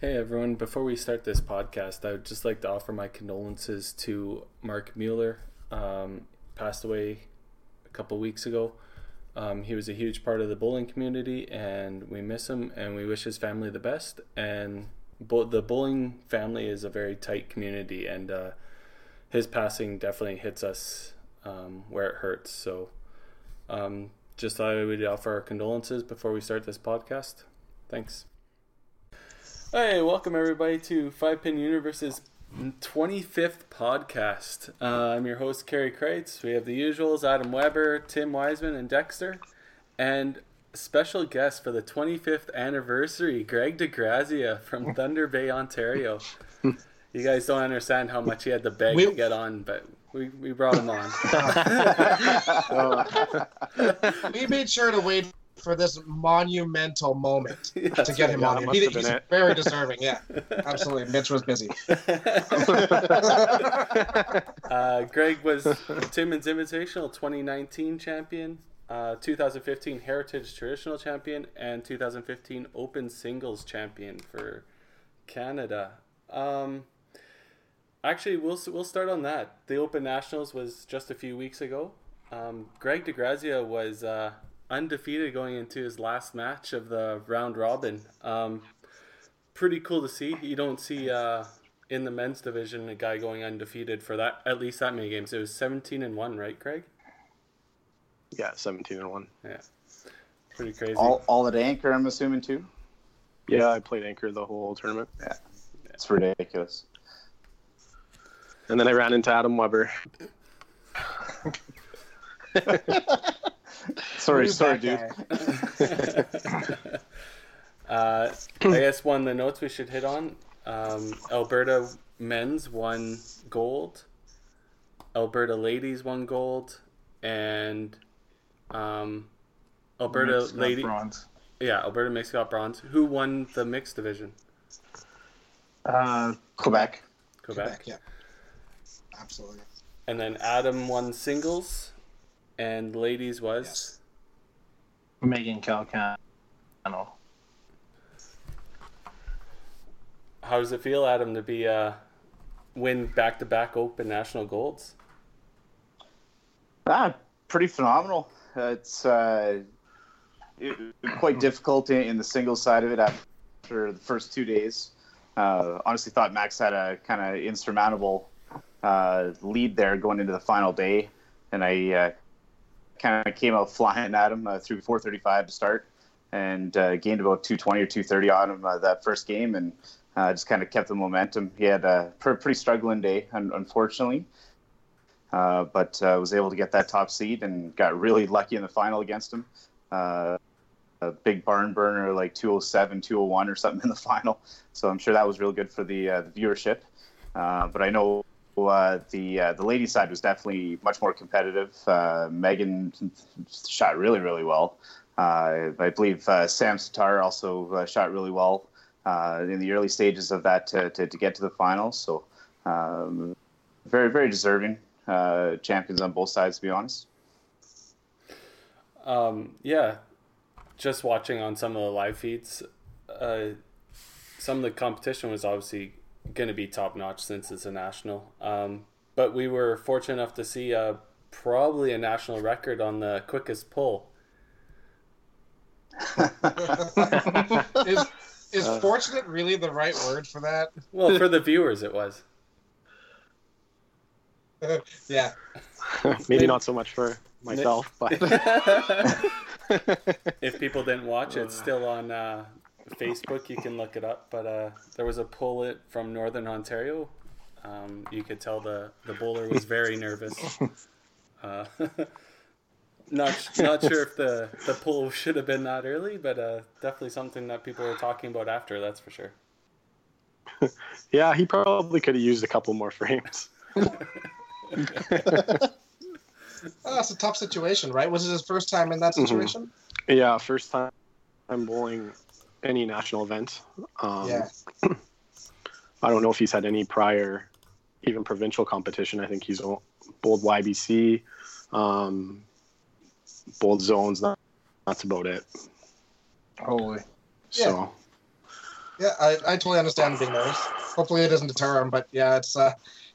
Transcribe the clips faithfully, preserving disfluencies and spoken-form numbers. Hey everyone, before we start this podcast, I would just like to offer my condolences to Mark Mueller. Um, passed away a couple weeks ago. Um, he was a huge part of the bowling community and we miss him and we wish his family the best. And bo- the bowling family is a very tight community, and uh, his passing definitely hits us um, where it hurts. So um, just thought I would offer our condolences before we start this podcast. Thanks. Hey, welcome everybody to Five Pin Universe's twenty-fifth podcast. Uh, I'm your host, Kerry Kreitz. We have the usuals, Adam Weber, Tim Wiseman, and Dexter. And special guest for the twenty-fifth anniversary, Greg DeGrazia from Thunder Bay, Ontario. You guys don't understand how much he had to beg we... to get on, but we, we brought him on. We made sure to wait for this monumental moment yeah, to get him yeah, on. He, he's it. very deserving, yeah. Absolutely. Mitch was busy. uh, Greg was Timmins Invitational twenty nineteen champion, uh, twenty fifteen Heritage Traditional champion, and twenty fifteen Open Singles champion for Canada. Um, actually, we'll we'll start on that. The Open Nationals was just a few weeks ago. Um, Greg DeGrazia was Uh, undefeated going into his last match of the round robin. Um, pretty cool to see. You don't see uh, in the men's division a guy going undefeated for that, at least that many games. It was seventeen and one, right, Greg? Yeah, seventeen and one. Yeah, pretty crazy. All, all at anchor, I'm assuming, too? Yeah, I played anchor the whole tournament. Yeah, yeah. It's ridiculous. And then I ran into Adam Weber. Sorry, Who's sorry, dude. uh, I guess one of the notes we should hit on, um, Alberta men's won gold, Alberta ladies won gold, and um, Alberta lady bronze. Yeah, Alberta mixed got bronze. Who won the mixed division? Uh, Quebec. Quebec. Quebec, yeah. Absolutely. And then Adam won singles. And ladies was? Yes. Megan Calcano. How does it feel, Adam, to be uh, win back-to-back Open National Golds? Ah, pretty phenomenal. It's uh, it, quite difficult in, in the singles side of it after the first two days. Uh, honestly thought Max had a kind of insurmountable uh, lead there going into the final day. And I... Uh, kind of came out flying at him uh, through four thirty-five to start, and uh, gained about two twenty or two thirty on him uh, that first game, and uh, just kind of kept the momentum. He had a pr- pretty struggling day, un- unfortunately, uh, but uh, was able to get that top seed and got really lucky in the final against him. Uh, a big barn burner, like two oh seven, two oh one or something in the final. So I'm sure that was real good for the, uh, the viewership. Uh, but I know Uh, the uh, the ladies' side was definitely much more competitive. Uh, Megan shot really, really well. Uh, I believe uh, Sam Sitar also uh, shot really well uh, in the early stages of that to, to, to get to the finals. So um, very, very deserving uh, champions on both sides, to be honest. Um, yeah, just watching on some of the live feeds, uh, some of the competition was obviously going to be top-notch since it's a national, um but we were fortunate enough to see uh probably a national record on the quickest pull. is is uh, fortunate really the right word for that? Well, for the viewers it was. Yeah. maybe, maybe not so much for myself, but if people didn't watch it, it's still on uh Facebook, you can look it up, but uh, there was a pull it from Northern Ontario. Um, you could tell the, the bowler was very nervous. Uh, not not sure if the, the pull should have been that early, but uh, definitely something that people were talking about after, that's for sure. Yeah, he probably could have used a couple more frames. Oh, that's a tough situation, right? Was it his first time in that situation? Mm-hmm. Yeah, first time I'm bowling any national event. Um, yeah. I don't know if he's had any prior, even provincial competition. I think he's bowled Y B C, um, bowled zones. That, that's about it. Holy. So, Yeah, I, I totally understand being nervous. Hopefully it doesn't deter him, but yeah, it's uh,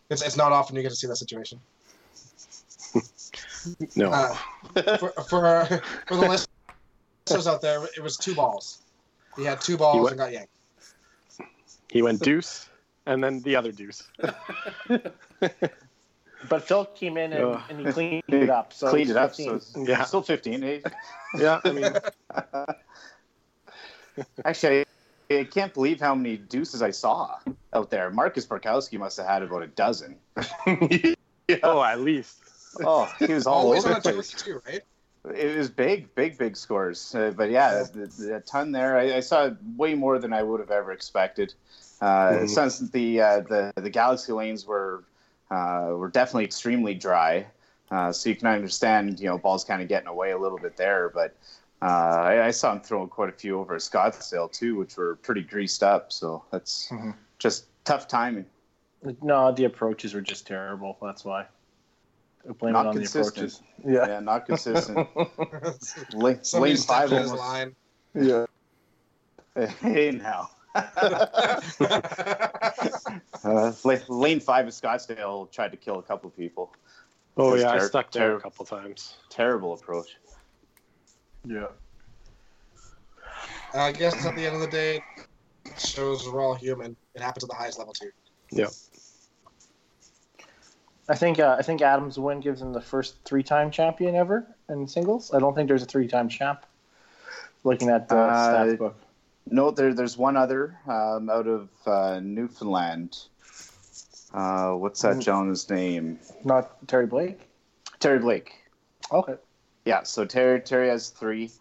it's it's not often you get to see that situation. No. Uh, for, for for the listeners out there, it was two balls. He had two balls went, and got yanked. He went so, deuce, and then the other deuce. But Phil came in and, oh. and he cleaned it up. So cleaned it up. So, yeah. Still fifteen. Eh? Yeah, I mean. Actually, I, I can't believe how many deuces I saw out there. Marcus Borkowski must have had about a dozen. Yeah. Oh, at least. Oh, he was all Always over the place. Too, right? It was big, big, big scores. Uh, but yeah, a, a ton there. I, I saw way more than I would have ever expected. Uh, mm-hmm. Since the, uh, the the Galaxy Lanes were. Uh, we're definitely extremely dry, uh, so you can understand, you know, balls kind of getting away a little bit there. But uh, I, I saw him throwing quite a few over Scottsdale too, which were pretty greased up. So that's mm-hmm. just tough timing. No, the approaches were just terrible. That's why. I blame not it on consistent. The approaches. Yeah, yeah, not consistent. Lane, lane five almost. Line. Yeah. Hey now. uh, lane five of Scottsdale tried to kill a couple of people. Oh yeah, ter- I stuck there ter- a couple times. Terrible approach. Yeah. I guess at the end of the day, it shows we're all human. It happens at the highest level too. Yeah. I think uh, I think Adam's win gives him the first three-time champion ever in singles. I don't think there's a three-time champ. Looking at the uh, stats book. No, there, there's one other um, out of uh, Newfoundland. Uh, what's that gentleman's name? Not Terry Blake? Terry Blake. Okay. Yeah, so Terry Terry has three.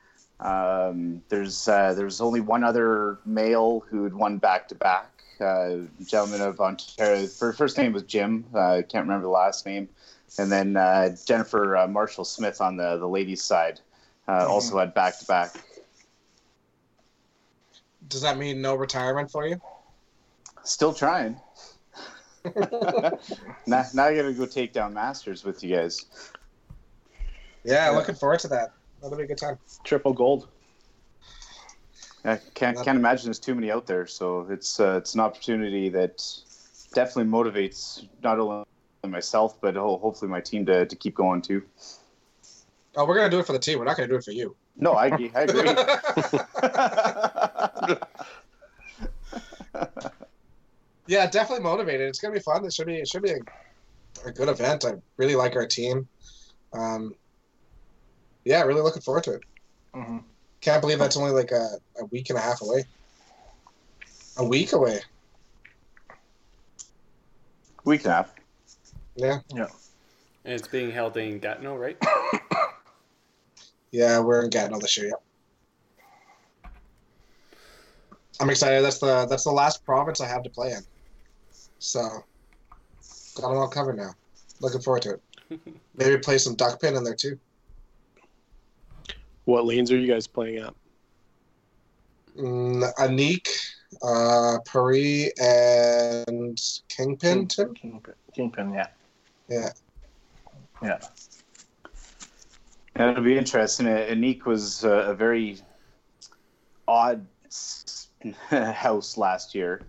Um, there's uh, there's only one other male who had won back-to-back. Uh, gentleman of Ontario. Her first name was Jim. I uh, can't remember the last name. And then uh, Jennifer uh, Marshall-Smith on the, the ladies' side uh, mm-hmm. also had back-to-back. Does that mean no retirement for you? Still trying. now, now I got to go take down Masters with you guys. Yeah, yeah, looking forward to that. That'll be a good time. Triple gold. I can't can't imagine there's too many out there, so it's uh, it's an opportunity that definitely motivates not only myself but hopefully my team to, to keep going too. Oh, we're gonna do it for the team. We're not gonna do it for you. No, I I agree. Yeah, definitely motivated. It's gonna be fun. It should be. It should be a, a good event. I really like our team. Um, yeah, really looking forward to it. Mm-hmm. Can't believe that's only like a, a week and a half away. A week away. Week and a half. Yeah. Yeah. And it's being held in Gatineau, right? Yeah, we're in Gatineau this year. Yeah. I'm excited. That's the that's the last province I have to play in. So, got it all covered now. Looking forward to it. Maybe play some duck pin in there too. What lanes are you guys playing at? Mm, Anik, uh, Paris, and Kingpin, Tim? Kingpin, Kingpin, yeah. Yeah. Yeah. That'll be interesting. Anik was a, a very odd house last year.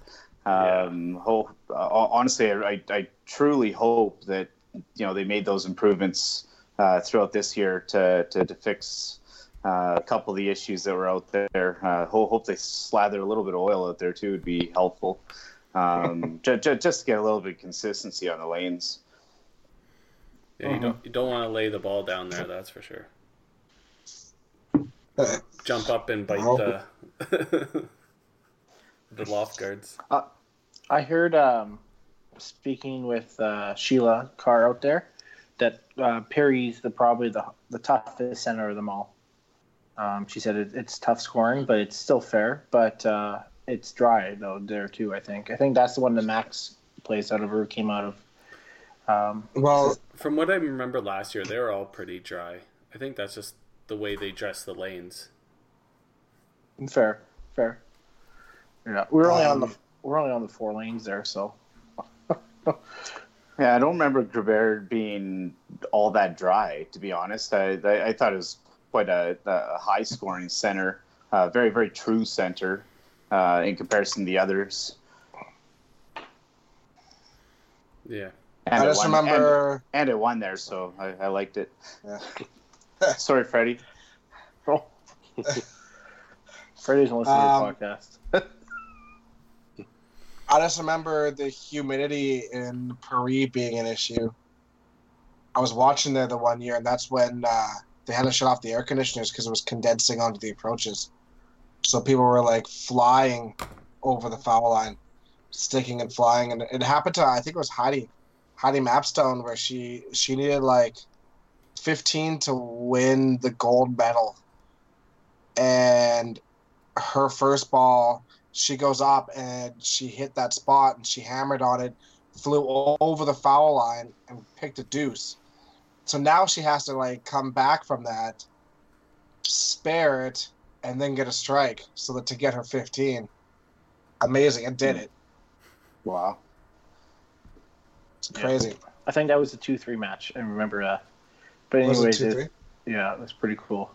Um, yeah. ho- uh, honestly, I, I truly hope that, you know, they made those improvements uh, throughout this year to to, to fix uh, a couple of the issues that were out there. Uh, ho- hope they slather a little bit of oil out there too would be helpful. Um, j- j- just to get a little bit of consistency on the lanes. Yeah, you mm-hmm. don't you don't want to lay the ball down there. That's for sure. Jump up and bite the the loft guards. Uh, I heard um, speaking with uh, Sheila Carr out there that uh, Perry's the probably the the toughest center of them all. Um, she said it, it's tough scoring, but it's still fair. But uh, it's dry though there too. I think I think that's the one that Max plays out of or came out of. Um, well, from what I remember last year, they were all pretty dry. I think that's just the way they dress the lanes. Fair, fair. Yeah, we're only um, on the we're only on the four lanes there, so. Yeah, I don't remember Grubert being all that dry. To be honest, I I, I thought it was quite a, a high scoring center, uh, very very true center. uh, in comparison to the others. Yeah. And I just won, remember... And, and it won there, so I, I liked it. Yeah. Sorry, Freddie. Freddie's listening um, to your podcast. I just remember the humidity in Paris being an issue. I was watching there the one year, and that's when uh, they had to shut off the air conditioners because it was condensing onto the approaches. So people were, like, flying over the foul line, sticking and flying. And it happened to, I think it was Heidi, Heidi Mapstone, where she, she needed, like, fifteen to win the gold medal. And her first ball, she goes up and she hit that spot and she hammered on it, flew all over the foul line and picked a deuce. So now she has to, like, come back from that, spare it, and then get a strike so that to get her fifteen. Amazing. And did it. Wow. It's crazy. Yeah. I think that was a two three match. I remember that. But anyways, it it, yeah, it was pretty cool.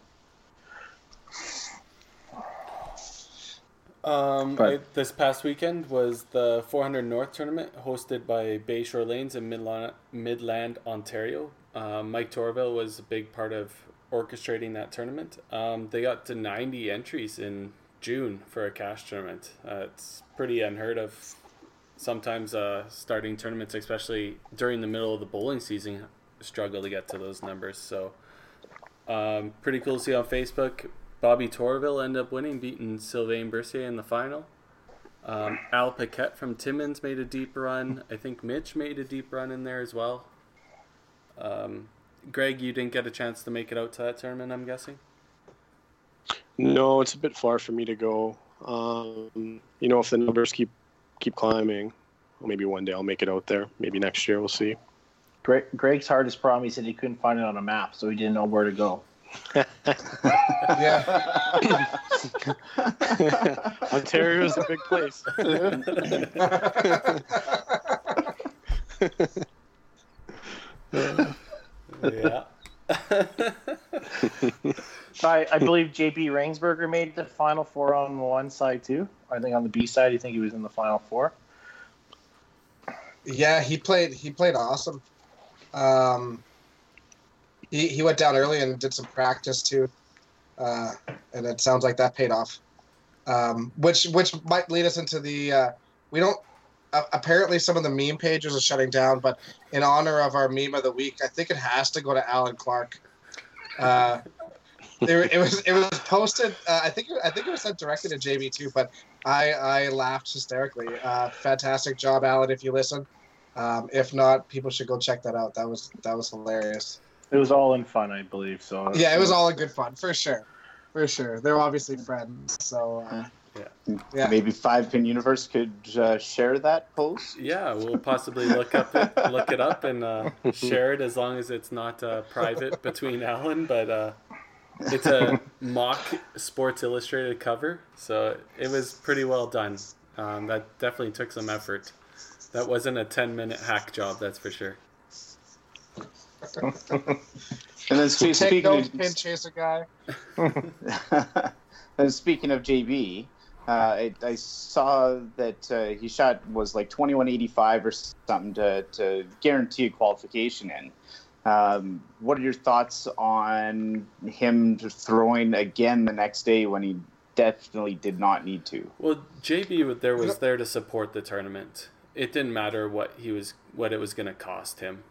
Um, it, this past weekend was the four hundred North tournament hosted by Bayshore Lanes in Midland, Midland Ontario. Uh, Mike Torville was a big part of orchestrating that tournament. Um, they got to ninety entries in June for a cash tournament. Uh, it's pretty unheard of. Sometimes uh, starting tournaments, especially during the middle of the bowling season, struggle to get to those numbers. So um, pretty cool to see on Facebook. Bobby Torville ended up winning, beating Sylvain Bercier in the final. Um, Al Paquette from Timmins made a deep run. I think Mitch made a deep run in there as well. Um, Greg, you didn't get a chance to make it out to that tournament, I'm guessing? No, it's a bit far for me to go. Um, you know, if the numbers keep keep climbing, maybe one day I'll make it out there. Maybe next year, we'll see. Greg, Greg's hardest problem, he said he couldn't find it on a map, so he didn't know where to go. Yeah. Ontario is a big place. Yeah. So I, I believe J B Rainsberger made the final four on the one side too. I think on the B side, you think he was in the final four. Yeah, he played. He played awesome. Um. He he went down early and did some practice too, uh, and it sounds like that paid off, um, which which might lead us into the uh, we don't uh, apparently some of the meme pages are shutting down, but in honor of our meme of the week, I think it has to go to Alan Clark. Uh, there, it was it was posted. Uh, I think I think it was sent directly to J B too, but I I laughed hysterically. Uh, fantastic job, Alan! If you listen, um, if not, people should go check that out. That was that was hilarious. It was all in fun, I believe. So yeah, it was all in good fun for sure, for sure. They're obviously friends, so uh, yeah. yeah. Maybe Five Pin Universe could uh, share that post. Yeah, we'll possibly look up it, look it up, and uh, share it as long as it's not uh, private between Alan. But uh, it's a mock Sports Illustrated cover, so it was pretty well done. Um, that definitely took some effort. That wasn't a ten-minute hack job, that's for sure. And then speak, speaking no of pin chaser guy. And speaking of J B, uh, I, I saw that uh, he shot was like twenty-one eighty-five or something to to guarantee a qualification in. Um, what are your thoughts on him throwing again the next day when he definitely did not need to? Well, J B there was there to support the tournament. It didn't matter what he was what it was going to cost him.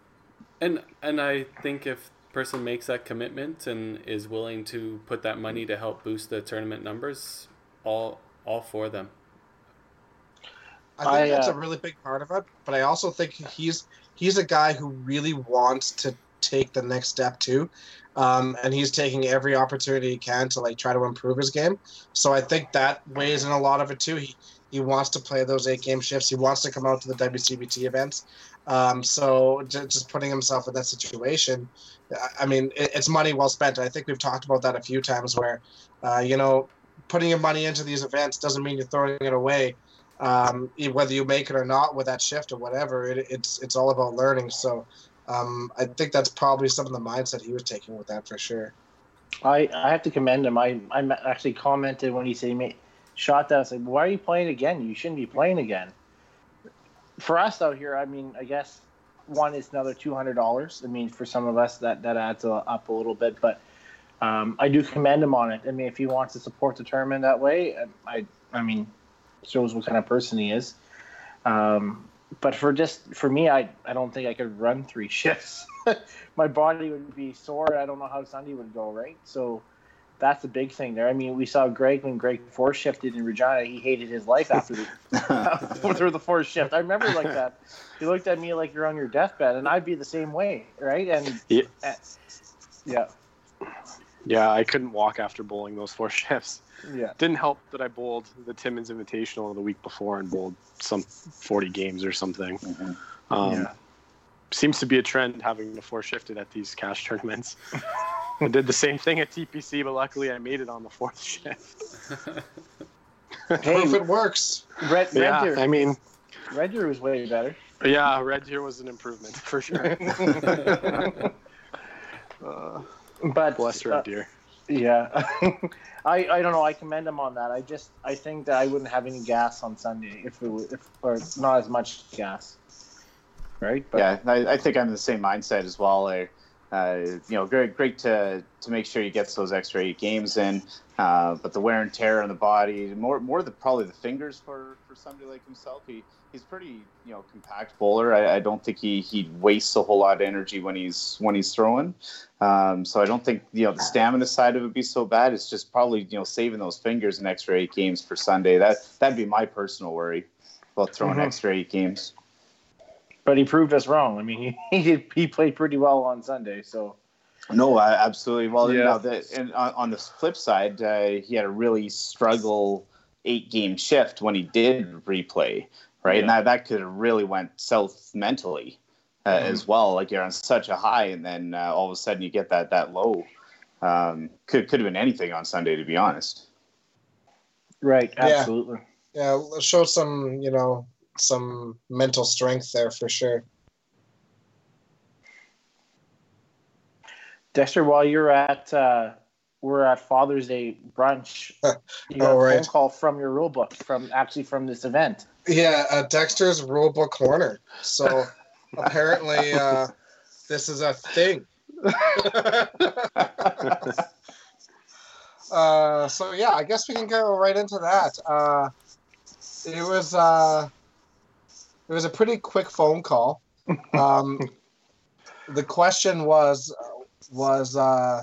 And and I think if a person makes that commitment and is willing to put that money to help boost the tournament numbers, all all for them. I think I, that's uh, a really big part of it, but I also think he's he's a guy who really wants to take the next step too, um, and he's taking every opportunity he can to like try to improve his game. So I think that weighs in a lot of it too. He he wants to play those eight game shifts. He wants to come out to the W C B T events. Um, so just putting himself in that situation, I mean, it's money well spent. I think we've talked about that a few times where, uh, you know, putting your money into these events doesn't mean you're throwing it away, um, whether you make it or not with that shift or whatever. It, it's it's all about learning. So um, I think that's probably some of the mindset he was taking with that for sure. I, I have to commend him. I, I actually commented when he said he made, shot that. It's like, why are you playing again? You shouldn't be playing again. For us out here, I mean, I guess one is another two hundred dollars. I mean, for some of us, that, that adds a, up a little bit. But um, I do commend him on it. I mean, if he wants to support the tournament that way, I I mean, shows what kind of person he is. Um, but for just for me, I, I don't think I could run three shifts. My body would be sore. I don't know how Sunday would go, right? So that's a big thing there. I mean, we saw Greg when Greg four shifted in Regina. He hated his life after the after the four shift. I remember like that. He looked at me like you're on your deathbed, and I'd be the same way, right? And yeah, and, yeah. yeah, I couldn't walk after bowling those four shifts. Yeah, didn't help that I bowled the Timmins Invitational the week before and bowled some forty games or something. Mm-hmm. Um, yeah. Seems to be a trend having the four shifted at these cash tournaments. I did the same thing at T P C, but luckily I made it on the fourth shift. Hey, if it works. Red, Red yeah, Deer. I mean, Red Deer was way better. Yeah, Red Deer was an improvement for sure. uh, but bless Red uh, Deer. Yeah, I I don't know. I commend him on that. I just I think that I wouldn't have any gas on Sunday if it was, if or not as much gas. Right. But, yeah, I, I think I'm in the same mindset as well. I, Uh, you know, great, great to to make sure he gets those extra eight games in, uh, but the wear and tear on the body, more more the probably the fingers for, for somebody like himself. He he's pretty you know compact bowler. I, I don't think he he wastes a whole lot of energy when he's when he's throwing. Um, so I don't think you know the stamina side of it would be so bad. It's just probably you know saving those fingers an extra eight games for Sunday. That that'd be my personal worry about throwing mm-hmm. extra eight games. But he proved us wrong. I mean, he he, he played pretty well on Sunday. So, no, I, absolutely. Well, yeah. Now that, and on, on the flip side, uh, he had a really struggle eight-game shift when he did replay, right? Yeah. And that, that could have really went south mentally uh, mm-hmm. as well. Like you're on such a high, and then uh, all of a sudden you get that that low. Um, could could have been anything on Sunday, to be honest. Right. Absolutely. Yeah. yeah let's show some, you know. some mental strength there for sure. Dexter, while you're at uh we're at Father's Day brunch, you got oh, a right. phone call from your rule book from actually from this event. Yeah, uh, Dexter's rule book corner. So apparently uh this is a thing. uh so yeah, I guess we can go right into that. Uh it was uh It was a pretty quick phone call. Um, the question was, was uh,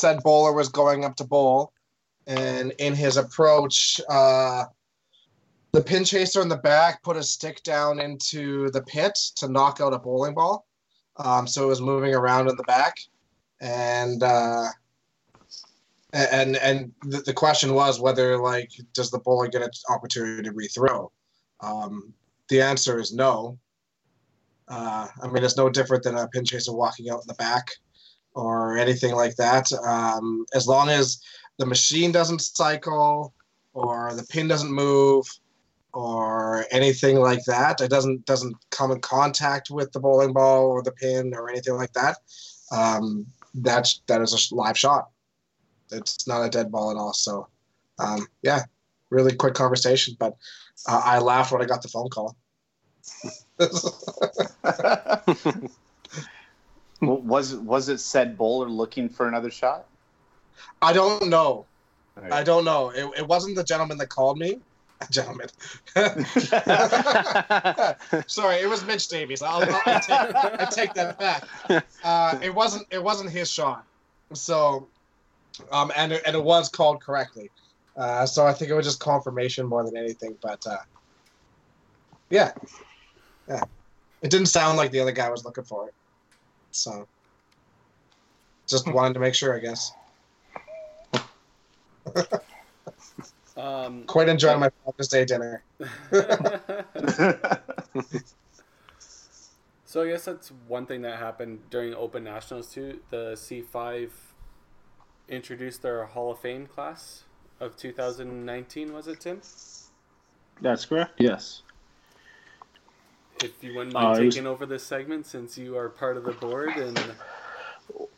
said bowler was going up to bowl, and in his approach, uh, the pin chaser in the back put a stick down into the pit to knock out a bowling ball. Um, so it was moving around in the back, and uh, and and the, the question was whether like does the bowler get an opportunity to rethrow? Um, the answer is no. Uh, I mean, it's no different than a pin chaser walking out in the back or anything like that. Um, as long as the machine doesn't cycle or the pin doesn't move or anything like that, it doesn't doesn't come in contact with the bowling ball or the pin or anything like that. Um, that that is a live shot. It's not a dead ball at all. So, um, yeah, really quick conversation, but. Uh, I laughed when I got the phone call. was it was it said bowler looking for another shot? I don't know. Right. I don't know. It, it wasn't the gentleman that called me. Gentleman. Sorry, it was Mitch Davies. I'll, I'll, I'll, take, I'll take that back. Uh, it wasn't. It wasn't his shot. So, um, and and it was called correctly. Uh, so I think it was just confirmation more than anything, but uh, yeah, yeah, it didn't sound like the other guy was looking for it, so just wanted to make sure, I guess. um, Quite enjoying um, my Father's Day dinner. So I guess that's one thing that happened during Open Nationals too. The C five introduced their Hall of Fame class. Of two thousand nineteen, was it, Tim? That's correct, yes. If you wouldn't mind uh, taking was... over this segment, since you are part of the board and...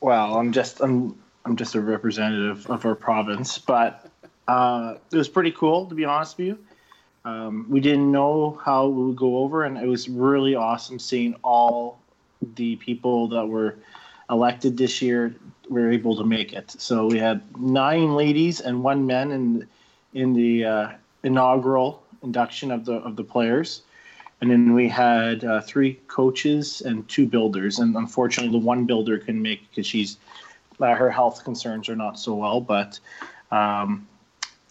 Well, I'm just I'm I'm just a representative of our province, but uh, it was pretty cool, to be honest with you. Um, we didn't know how it would go over, and it was really awesome seeing all the people that were elected this year were able to make it. So we had nine ladies and one man in in the uh, inaugural induction of the of the players, and then we had uh, three coaches and two builders. And unfortunately, the one builder couldn't make it because she's uh, her health concerns are not so well. But um,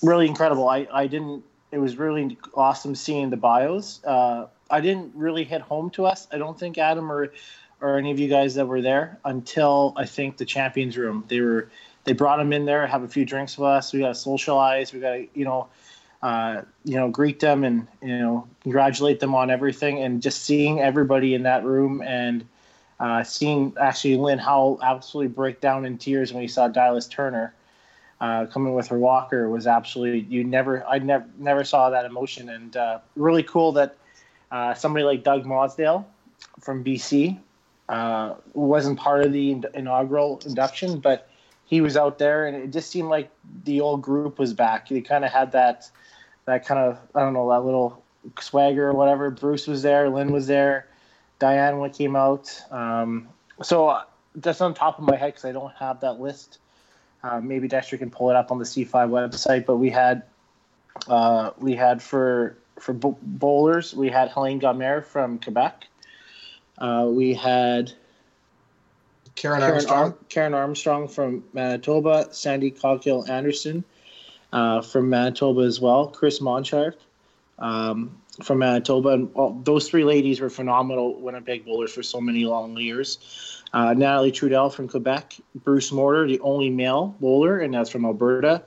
really incredible. I, I didn't. It was really awesome seeing the bios. Uh, I didn't really hit home to us, I don't think, Adam or or any of you guys that were there, until I think the Champions Room. They were they brought them in there, have a few drinks with us. We got to socialize. We got to you know uh, you know greet them and you know congratulate them on everything. And just seeing everybody in that room and uh, seeing actually Lynn Howell absolutely break down in tears when he saw Dallas Turner. Uh, coming with her walker was absolutely, you never, I never, never saw that emotion. And uh, really cool that uh, somebody like Doug Mosdale from B C uh, wasn't part of the inaugural induction, but he was out there, and it just seemed like the old group was back. They kind of had that, that kind of, I don't know, that little swagger or whatever. Bruce was there, Lynn was there, Diane came out. Um, so that's on top of my head because I don't have that list. Uh, maybe Dexter can pull it up on the C five website, but we had uh, we had for for bowlers, we had Helene Gomer from Quebec. Uh, we had Karen, Karen Armstrong, Ar- Karen Armstrong from Manitoba, Sandy Cockhill Anderson uh, from Manitoba as well, Chris Monchak um, from Manitoba. And well, those three ladies were phenomenal Winnipeg bowlers for so many long years. Uh, Natalie Trudel from Quebec, Bruce Mortar, the only male bowler, and that's from Alberta.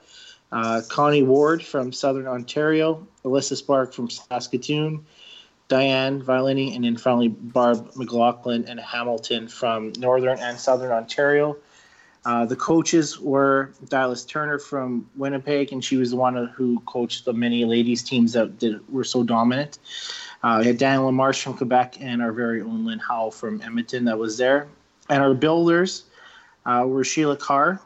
Uh, Connie Ward from Southern Ontario, Alyssa Spark from Saskatoon, Diane Violini, and then finally Barb McLaughlin and Hamilton from Northern and Southern Ontario. Uh, the coaches were Dallas Turner from Winnipeg, and she was the one who coached the many ladies teams that did, were so dominant. Uh, we had Dan LaMarche from Quebec and our very own Lynn Howell from Edmonton that was there. And our builders uh, were Sheila Carr,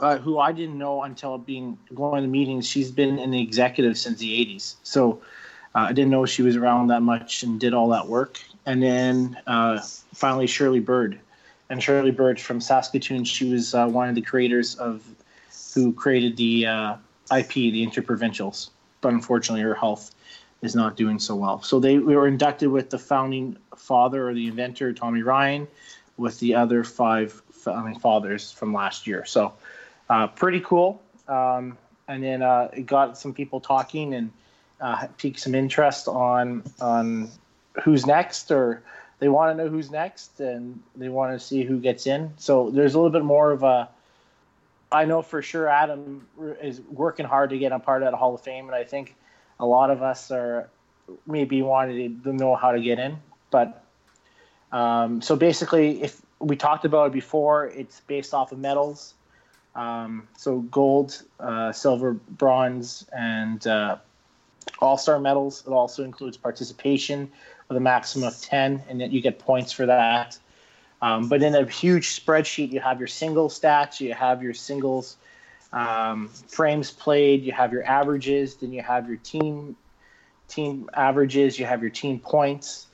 uh, who I didn't know until being going to meetings. She's been an executive since the eighties. So uh, I didn't know she was around that much and did all that work. And then uh, finally Shirley Bird. And Shirley Bird from Saskatoon, she was uh, one of the creators of who created the uh, I P, the Interprovincials. But unfortunately, her health is not doing so well. So they we were inducted with the founding father or the inventor, Tommy Ryan, with the other five founding fathers from last year. So uh, pretty cool. Um, and then uh, it got some people talking and uh, piqued some interest on on who's next, or they want to know who's next and they want to see who gets in. So there's a little bit more of a, I know for sure Adam is working hard to get a part of the Hall of Fame. And I think a lot of us are maybe wanted to know how to get in, but Um, so basically, if we talked about it before, it's based off of medals. Um, so gold, uh, silver, bronze, and uh, all-star medals. It also includes participation with a maximum of ten, and then you get points for that. Um, but in a huge spreadsheet, you have your single stats, you have your singles um, frames played, you have your averages, then you have your team team averages, you have your team points.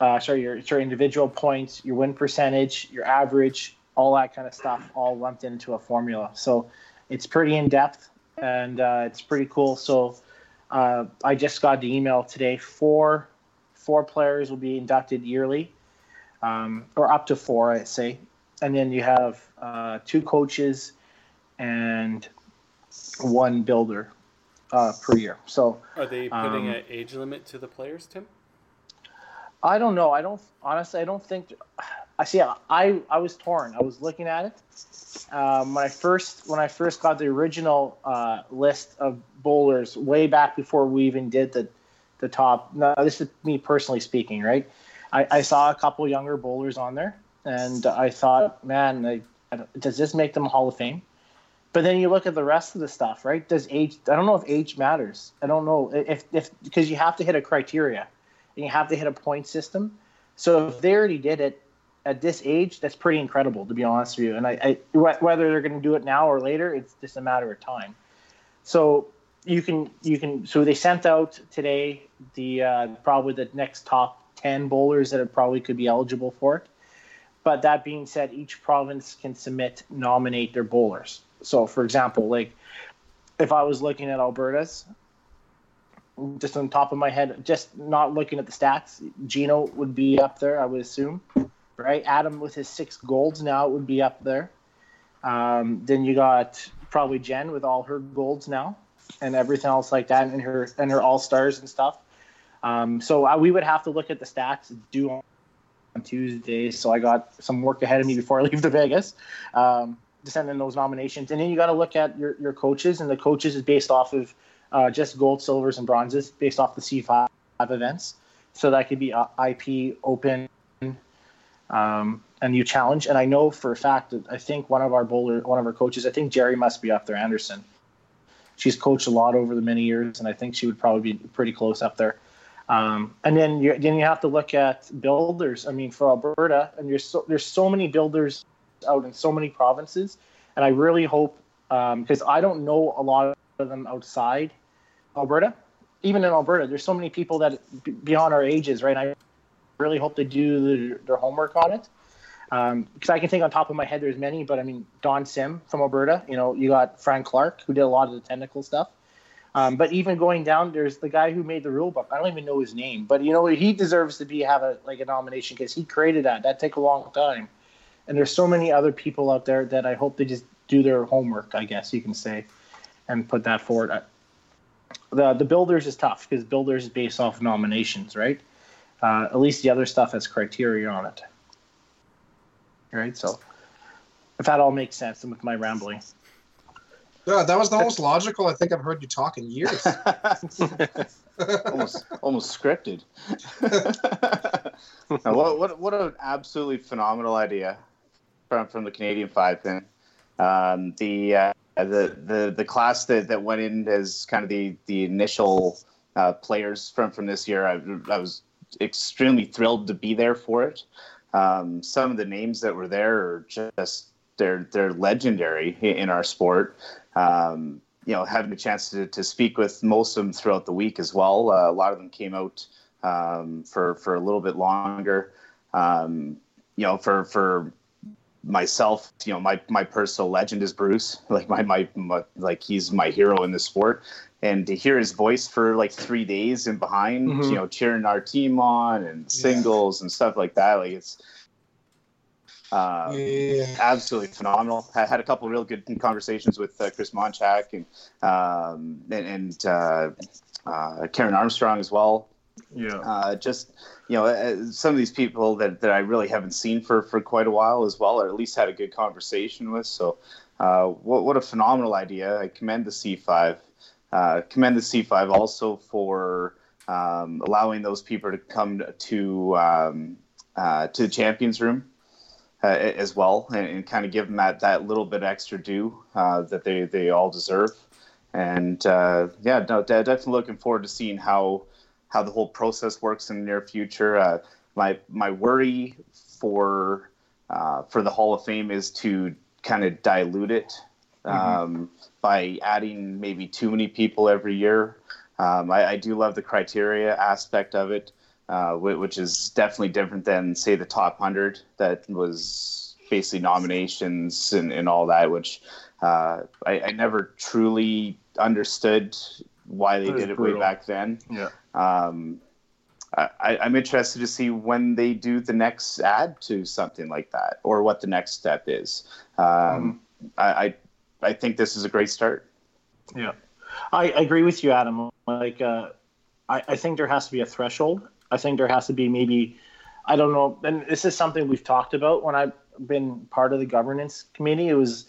Uh, sorry, your sorry, individual points, your win percentage, your average, all that kind of stuff, all lumped into a formula. So it's pretty in-depth, and uh, it's pretty cool. So uh, I just got the email today. Four four players will be inducted yearly, um, or up to four, I'd say. And then you have uh, two coaches and one builder uh, per year. So are they putting um, an age limit to the players, Tim? I don't know. I don't honestly. I don't think. I see. I I was torn. I was looking at it um, when I first when I first got the original uh, list of bowlers way back before we even did the the top. No, this is me personally speaking, right? I, I saw a couple younger bowlers on there, and I thought, man, I, I does this make them a Hall of Fame? But then you look at the rest of the stuff, right? Does age? I don't know if age matters. I don't know if if because you have to hit a criteria. And you have to hit a point system. So if they already did it at this age, that's pretty incredible, to be honest with you. And I, I whether they're going to do it now or later, it's just a matter of time. So you can you can so they sent out today the uh, probably the next top ten bowlers that it probably could be eligible for it. But that being said, each province can submit nominate their bowlers. So for example, like if I was looking at Alberta's, just on top of my head, just not looking at the stats, Gino would be up there, I would assume, right? Adam with his six golds now would be up there. Um, then you got probably Jen with all her golds now and everything else like that, and her and her all-stars and stuff. Um, so I, we would have to look at the stats due on Tuesday, so I got some work ahead of me before I leave to Vegas um, to send in those nominations. And then you got to look at your, your coaches, and the coaches is based off of Uh, just gold, silvers, and bronzes based off the C five events. So that could be I P, Open, um, a new challenge. And I know for a fact that I think one of our bowler, one of our coaches, I think Jerry must be up there, Anderson. She's coached a lot over the many years, and I think she would probably be pretty close up there. Um, and then you then you have to look at builders. I mean, for Alberta, and there's so, there's so many builders out in so many provinces, and I really hope, because um, I don't know a lot of of them outside Alberta. Even in Alberta, there's so many people that b- beyond our ages, right? I really hope they do their, their homework on it, because um, I can think on top of my head there's many, but I mean Don Sim from Alberta, you know, you got Frank Clark who did a lot of the technical stuff, um, but even going down, there's the guy who made the rule book. I don't even know his name, but you know, he deserves to be have a like a nomination because he created that. That take a long time, and there's so many other people out there that I hope they just do their homework, I guess you can say, and put that forward. The the builders is tough because builders is based off nominations, right? Uh, at least the other stuff has criteria on it. All right, so if that all makes sense, and with my rambling. Yeah, that was the most logical I think I've heard you talk in years. almost, almost scripted. Now, what what what an absolutely phenomenal idea from from the Canadian Five Pin. Um, the uh, the the the class that, that went in as kind of the the initial uh, players from, from this year, I, I was extremely thrilled to be there for it. Um, some of the names that were there are just they're they're legendary in our sport. Um, you know, having a chance to, to speak with most of them throughout the week as well. Uh, a lot of them came out um, for for a little bit longer. Um, you know, for for. Myself, you know, my, my personal legend is Bruce. Like my, my my like he's my hero in the sport, and to hear his voice for like three days and behind, mm-hmm. you know, cheering our team on and singles yeah. and stuff like that. Like it's uh, yeah. absolutely phenomenal. I had a couple of real good conversations with uh, Chris Monchak and um, and, and uh, uh, Karen Armstrong as well. Yeah, uh, just you know, uh, some of these people that, that I really haven't seen for, for quite a while as well, or at least had a good conversation with. So, uh, what what a phenomenal idea! I commend the C five, uh, commend the C five also for um, allowing those people to come to um, uh, to the Champions Room uh, as well, and, and kind of give them that, that little bit extra due uh, that they, they all deserve. And uh, yeah, no, definitely looking forward to seeing how. how the whole process works in the near future. Uh, my my worry for uh, for the Hall of Fame is to kind of dilute it um, mm-hmm. by adding maybe too many people every year. Um, I, I do love the criteria aspect of it, uh, which is definitely different than, say, the top one hundred that was basically nominations and, and all that, which uh, I, I never truly understood why they did it brutal. Way back then. Yeah. Um, I, I'm interested to see when they do the next add to something like that, or what the next step is. Um, mm. I, I, I think this is a great start. Yeah, I, I agree with you, Adam. Like, uh, I, I think there has to be a threshold. I think there has to be maybe, I don't know. And this is something we've talked about when I've been part of the governance committee. It was,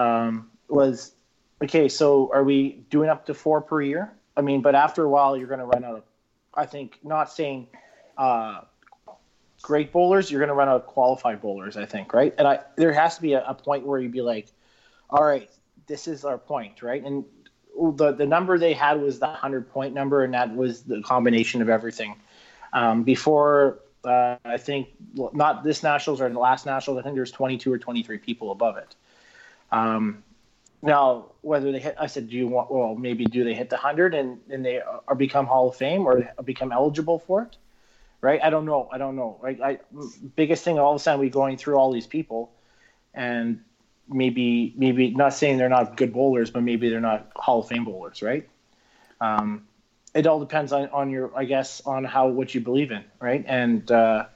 um, was okay. So are we doing up to four per year? I mean, but after a while, you're going to run out of, I think, not saying uh, great bowlers, you're going to run out of qualified bowlers, I think, right? And I, there has to be a, a point where you'd be like, all right, this is our point, right? And the, the number they had was the one hundred point number, and that was the combination of everything. Um, before, uh, I think, not this Nationals or the last Nationals, I think there was twenty-two or twenty-three people above it. Um Now, whether they hit, I said, do you want, well, maybe do they hit the one hundred and, and they are become Hall of Fame or become eligible for it? Right? I don't know. I don't know. Right? I, biggest thing, all of a sudden, we're going through all these people and maybe, maybe not saying they're not good bowlers, but maybe they're not Hall of Fame bowlers, right? Um, it all depends on, on your, I guess, on how, what you believe in, right? And, uh,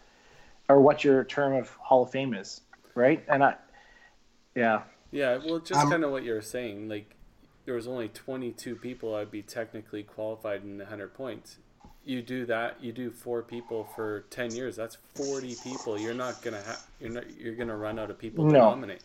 or what your term of Hall of Fame is, right? And I, yeah. Yeah, well, just um, kind of what you were saying, like, there was only twenty-two people I'd be technically qualified in one hundred points. You do that, you do four people for ten years, that's forty people. You're not going to ha- you're not you're going to run out of people no. to nominate.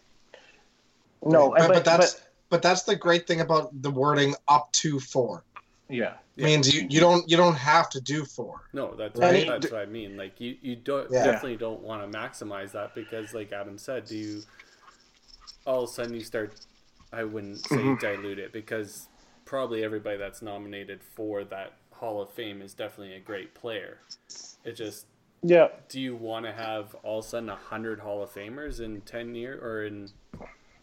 No, but, but, but that's but, but that's the great thing about the wording up to four. Yeah. It means you, you don't you don't have to do four. No, that's right? Right, that's what I mean. Like you, you don't yeah. definitely don't want to maximize that because like Adam said, do you all of a sudden you start, I wouldn't say mm-hmm. dilute it, because probably everybody that's nominated for that Hall of Fame is definitely a great player. It just, yeah. do you want to have all of a sudden one hundred Hall of Famers in ten years or in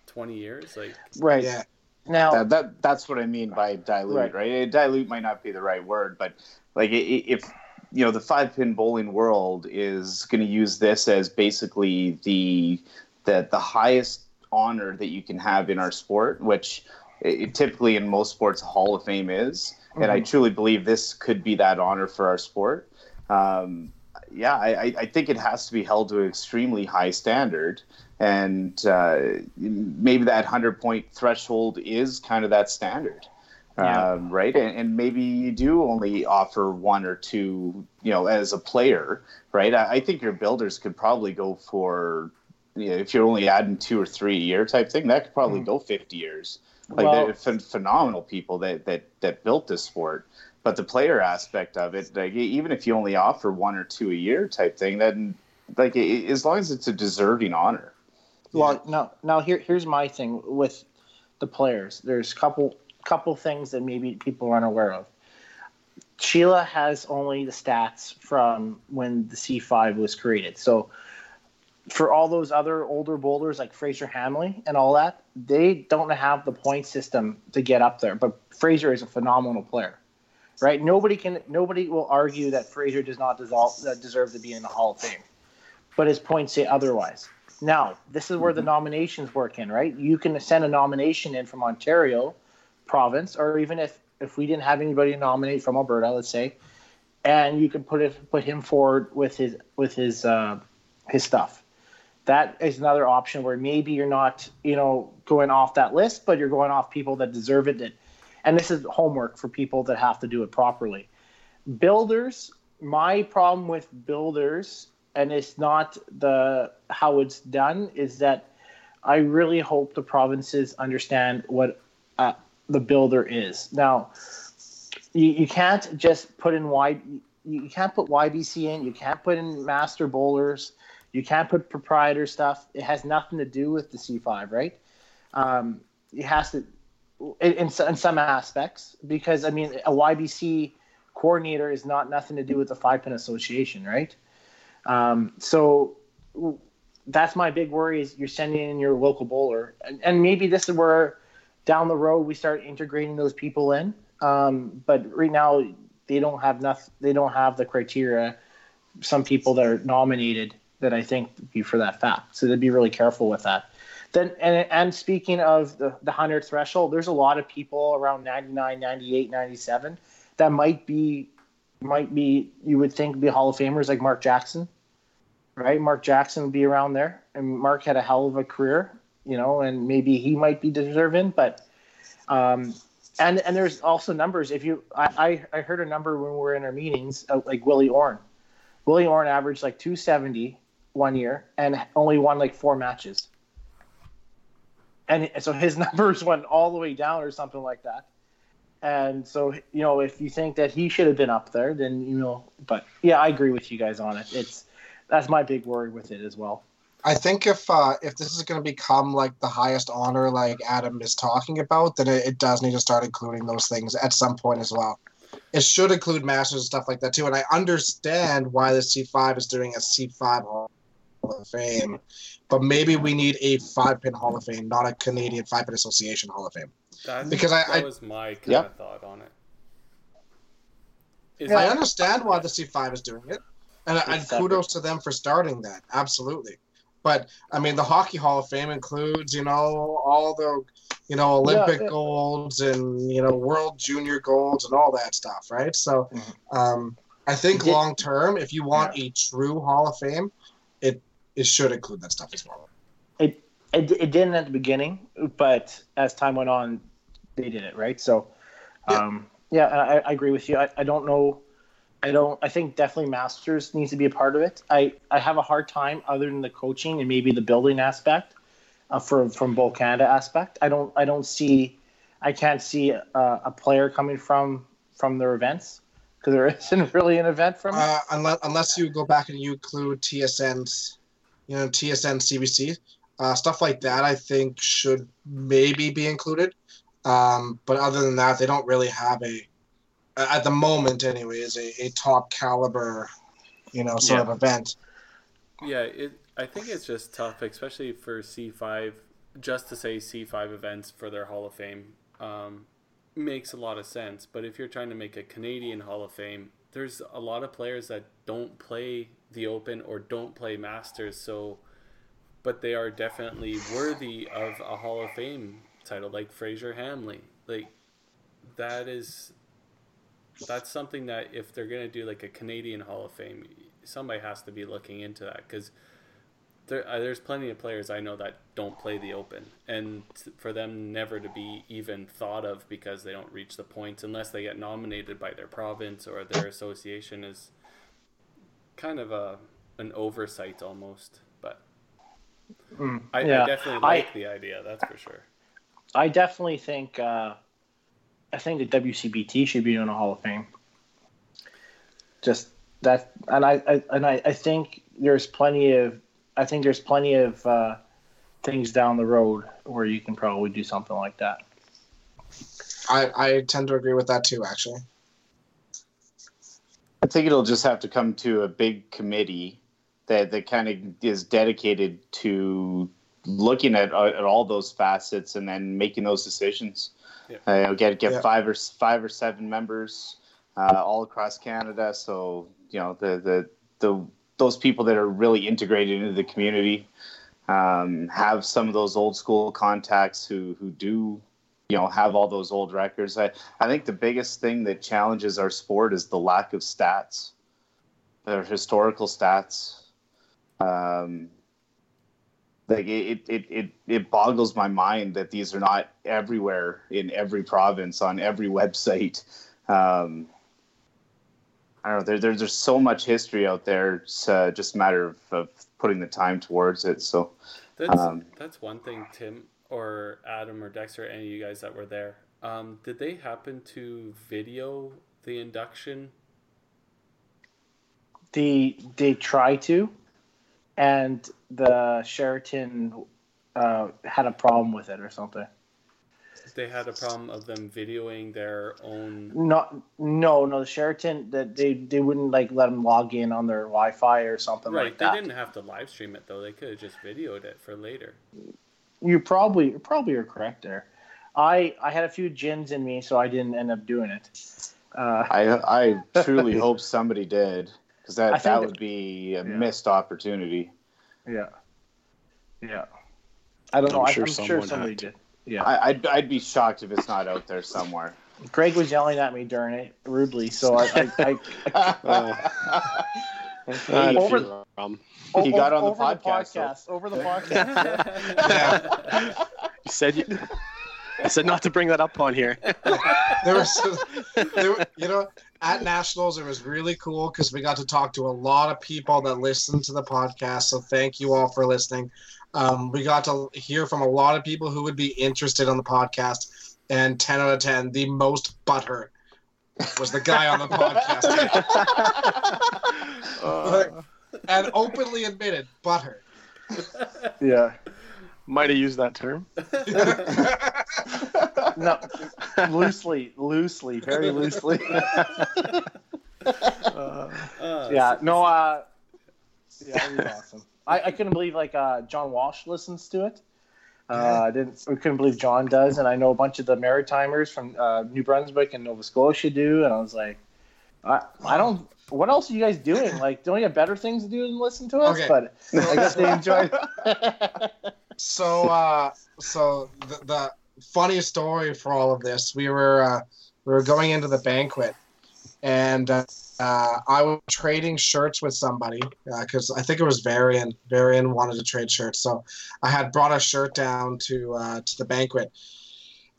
twenty years? Like, right. Yeah. Now that, that that's what I mean by dilute, right? right? Dilute might not be the right word, but like if, you know, the five pin bowling world is going to use this as basically the, the, the highest honor that you can have in our sport, which it, typically in most sports a Hall of Fame is. Mm-hmm. And I truly believe this could be that honor for our sport. Um, yeah, I, I think it has to be held to an extremely high standard. And uh, maybe that one hundred point threshold is kind of that standard, yeah. um, right? And, and maybe you do only offer one or two, you know, as a player, right? I, I think your builders could probably go for, you know, if you're only adding two or three a year type thing, that could probably mm. go fifty years. Like well, the phenomenal people that, that, that built this sport. But the player aspect of it, like even if you only offer one or two a year type thing, then like it, as long as it's a deserving honor. Well, yeah. now now here here's my thing with the players. There's a couple couple things that maybe people aren't aware of. Sheila has only the stats from when the C five was created. So for all those other older bowlers like Fraser Hamley and all that, they don't have the point system to get up there. But Fraser is a phenomenal player, right? Nobody can nobody will argue that Fraser does not dissolve, uh, deserve to be in the Hall of Fame. But his points say otherwise. Now, this is where mm-hmm. the nominations work in, right? You can send a nomination in from Ontario province, or even if, if we didn't have anybody to nominate from Alberta, let's say, and you can put it put him forward with his with his uh, his stuff. That is another option where maybe you're not, you know, going off that list, but you're going off people that deserve it. That, and this is homework for people that have to do it properly. Builders, my problem with builders, and it's not the how it's done, is that I really hope the provinces understand what uh, the builder is. Now, you, you can't just put in wide. You can't put Y B C in. You can't put in master bowlers. You can't put proprietor stuff. It has nothing to do with the C five, right? Um, it has to, in, in some aspects, because, I mean, a Y B C coordinator is not nothing to do with the Five Pin Association, right? Um, so that's my big worry is you're sending in your local bowler. And, and maybe this is where down the road we start integrating those people in. Um, but right now they don't have enough, they don't have the criteria, some people that are nominated, that I think would be for that fact. So they'd be really careful with that. Then, and, and speaking of the, the one hundred threshold, there's a lot of people around ninety-nine, ninety-eight, ninety-seven that might be, might be, you would think be Hall of Famers like Mark Jackson, right? Mark Jackson would be around there. And Mark had a hell of a career, you know, and maybe he might be deserving, but, um, and, and there's also numbers. If you, I, I, I heard a number when we were in our meetings, uh, like Willie Orne, Willie Orne averaged like two seventy one year and only won like four matches. And so his numbers went all the way down or something like that. And so, you know, if you think that he should have been up there, then, you know, but yeah, I agree with you guys on it. It's, that's my big worry with it as well. I think if, uh, if this is going to become like the highest honor, like Adam is talking about, then it, it does need to start including those things at some point as well. It should include masters and stuff like that too. And I understand why the C five is doing a C five Hall Hall of Fame, but maybe we need a Five Pin Hall of Fame, not a Canadian Five Pin Association Hall of Fame. That's, because I, that I, was my kind yeah. of thought on it. Is I that, understand why the C five is doing it, and, and kudos to them for starting that. Absolutely. But, I mean, the Hockey Hall of Fame includes, you know, all the, you know, Olympic yeah, it, golds and, you know, World Junior golds and all that stuff, right? So, um, I think long term, if you want yeah. a true Hall of Fame, it it should include that stuff as well. It, it it didn't at the beginning, but as time went on, they did it, right? So, um, yeah, yeah I, I agree with you. I, I don't know. I don't. I think definitely Masters needs to be a part of it. I, I have a hard time, other than the coaching and maybe the building aspect, uh, from from Bowl Canada aspect. I don't. I don't see. I can't see a, a player coming from from their events, because there isn't really an event from. Uh, unless unless you go back and you include T S N's, you know, T S N, C B C, uh, stuff like that. I think should maybe be included. Um, but other than that, they don't really have a. At the moment, anyways, a, a top caliber, you know, sort yeah. of event. Yeah, it. I think it's just tough, especially for C five, just to say C five events for their Hall of Fame um, makes a lot of sense. But if you're trying to make a Canadian Hall of Fame, there's a lot of players that don't play the Open or don't play Masters, so, but they are definitely worthy of a Hall of Fame title, like Fraser Hamley. Like, that is... That's something that if they're going to do like a Canadian Hall of Fame, somebody has to be looking into that, because there, uh, there's plenty of players I know that don't play the Open, and t- for them never to be even thought of because they don't reach the points unless they get nominated by their province or their association is kind of a an oversight almost. But mm, I, yeah. I definitely like I, the idea, that's for sure. I definitely think... Uh... I think the W C B T should be in a Hall of Fame. Just that, and I, I and I, I think there's plenty of I think there's plenty of uh, things down the road where you can probably do something like that. I I tend to agree with that too, actually. I think it'll just have to come to a big committee that that kind of is dedicated to looking at at all those facets and then making those decisions. Yeah. Uh, get get yeah. five or five or seven members uh, all across Canada. So you know the, the the those people that are really integrated into the community um, have some of those old school contacts who who do you know have all those old records. I I think the biggest thing that challenges our sport is the lack of stats, their historical stats. Um, Like it, it, it, it boggles my mind that these are not everywhere in every province on every website. Um, I don't know. There, there, there's so much history out there. It's uh, just a matter of, of putting the time towards it. So that's um, that's one thing. Tim or Adam or Dexter, any of you guys that were there, um, did they happen to video the induction? They they try to. And the Sheraton uh, had a problem with it or something. They had a problem of them videoing their own. Not, no, no. The Sheraton that they, they wouldn't like let them log in on their Wi-Fi or something right, like that. Right, they didn't have to live stream it though. They could have just videoed it for later. You probably you probably are correct there. I I had a few gins in me, so I didn't end up doing it. Uh, I I truly hope somebody did. Because that, that would be a yeah. missed opportunity. Yeah. Yeah. I don't I'm know. Sure I'm sure somebody had. did. Yeah. I, I'd I'd be shocked if it's not out there somewhere. Greg was yelling at me during it rudely, so I. I, I, I uh, over, the, um, he got on over, the over podcast. The podcast so. Over the podcast. Yeah. He said you. I said not to bring that up on here. There was, there were, you know, at Nationals, it was really cool because we got to talk to a lot of people that listened to the podcast. So thank you all for listening. Um, we got to hear from a lot of people who would be interested on the podcast. And ten out of ten, the most butthurt was the guy on the podcast. uh. And openly admitted, butthurt. Yeah. Might have used that term. No, loosely, loosely, very loosely. uh, uh, yeah, no, uh, yeah, that'd be awesome. I, I couldn't believe like uh, John Walsh listens to it. Uh, I didn't. I couldn't believe John does, and I know a bunch of the Maritimers from uh, New Brunswick and Nova Scotia do. And I was like, I, I don't. What else are you guys doing? Like, don't you have better things to do than listen to us? Okay. But I guess they enjoy. So, uh, so the, the funniest story for all of this, we were uh, we were going into the banquet, and uh, uh, I was trading shirts with somebody because uh, I think it was Varian. Varian wanted to trade shirts, so I had brought a shirt down to uh, to the banquet,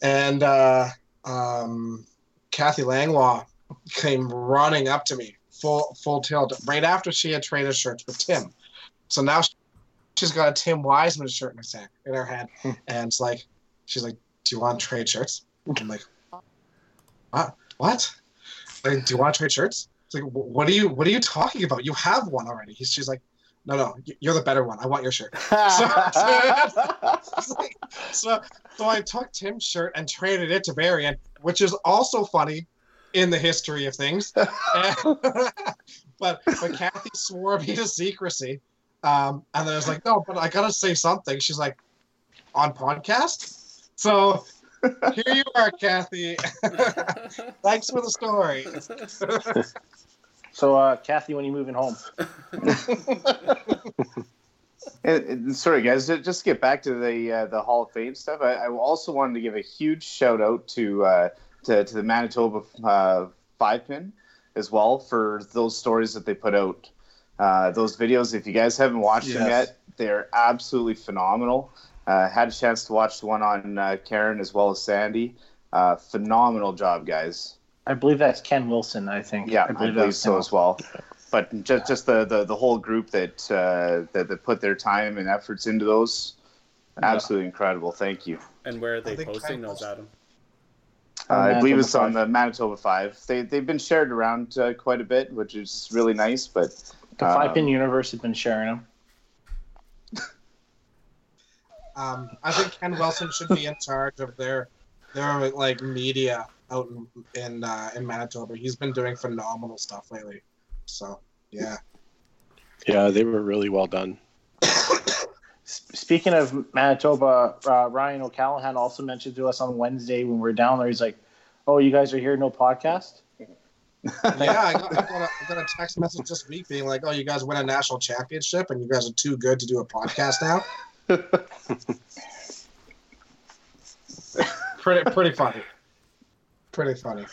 and uh, um, Kathy Langlois came running up to me, full full tilt, right after she had traded shirts with Tim. So now she's got a Tim Wiseman shirt in her sack, in her head, and it's like, she's like, "Do you want to trade shirts?" I'm like, "What? What? Like, do you want to trade shirts?" It's like, "What are you? What are you talking about? You have one already." He's, she's like, "No, no, you're the better one. I want your shirt." So, so, so, so I took Tim's shirt and traded it to Varian, which is also funny in the history of things. And, but but Kathy swore me to secrecy. Um, and then I was like, "No, but I gotta say something." She's like, "On podcast? So here you are, Kathy." Thanks for the story. So, uh, Kathy, when are you moving home? and, and, sorry, guys, just to get back to the uh, the Hall of Fame stuff, I, I also wanted to give a huge shout out to uh, To, to the Manitoba uh, Five Pin as well for those stories that they put out. Uh, those videos, if you guys haven't watched yes. them yet, they're absolutely phenomenal. Uh, had a chance to watch the one on uh, Karen as well as Sandy. Uh, phenomenal job, guys. I believe that's Ken Wilson, I think. Yeah, I believe, I believe so as well. But just, just the, the, the whole group that, uh, that that put their time and efforts into those, absolutely yeah. incredible. Thank you. And where are they, they posting those, Adam? Uh, I believe it's on the Manitoba Five. They, they've been shared around uh, quite a bit, which is really nice. But the Five um, Pin Universe has been sharing them. Um, I think Ken Wilson should be in charge of their their like media out in in, uh, in Manitoba. He's been doing phenomenal stuff lately. So yeah, yeah, they were really well done. Speaking of Manitoba, uh, Ryan O'Callaghan also mentioned to us on Wednesday when we were down there, he's like, "Oh, you guys are here, no podcast?" Yeah, I got, I, got a, I got a text message this week being like, "Oh, you guys win a national championship and you guys are too good to do a podcast now." pretty, pretty funny. Pretty funny.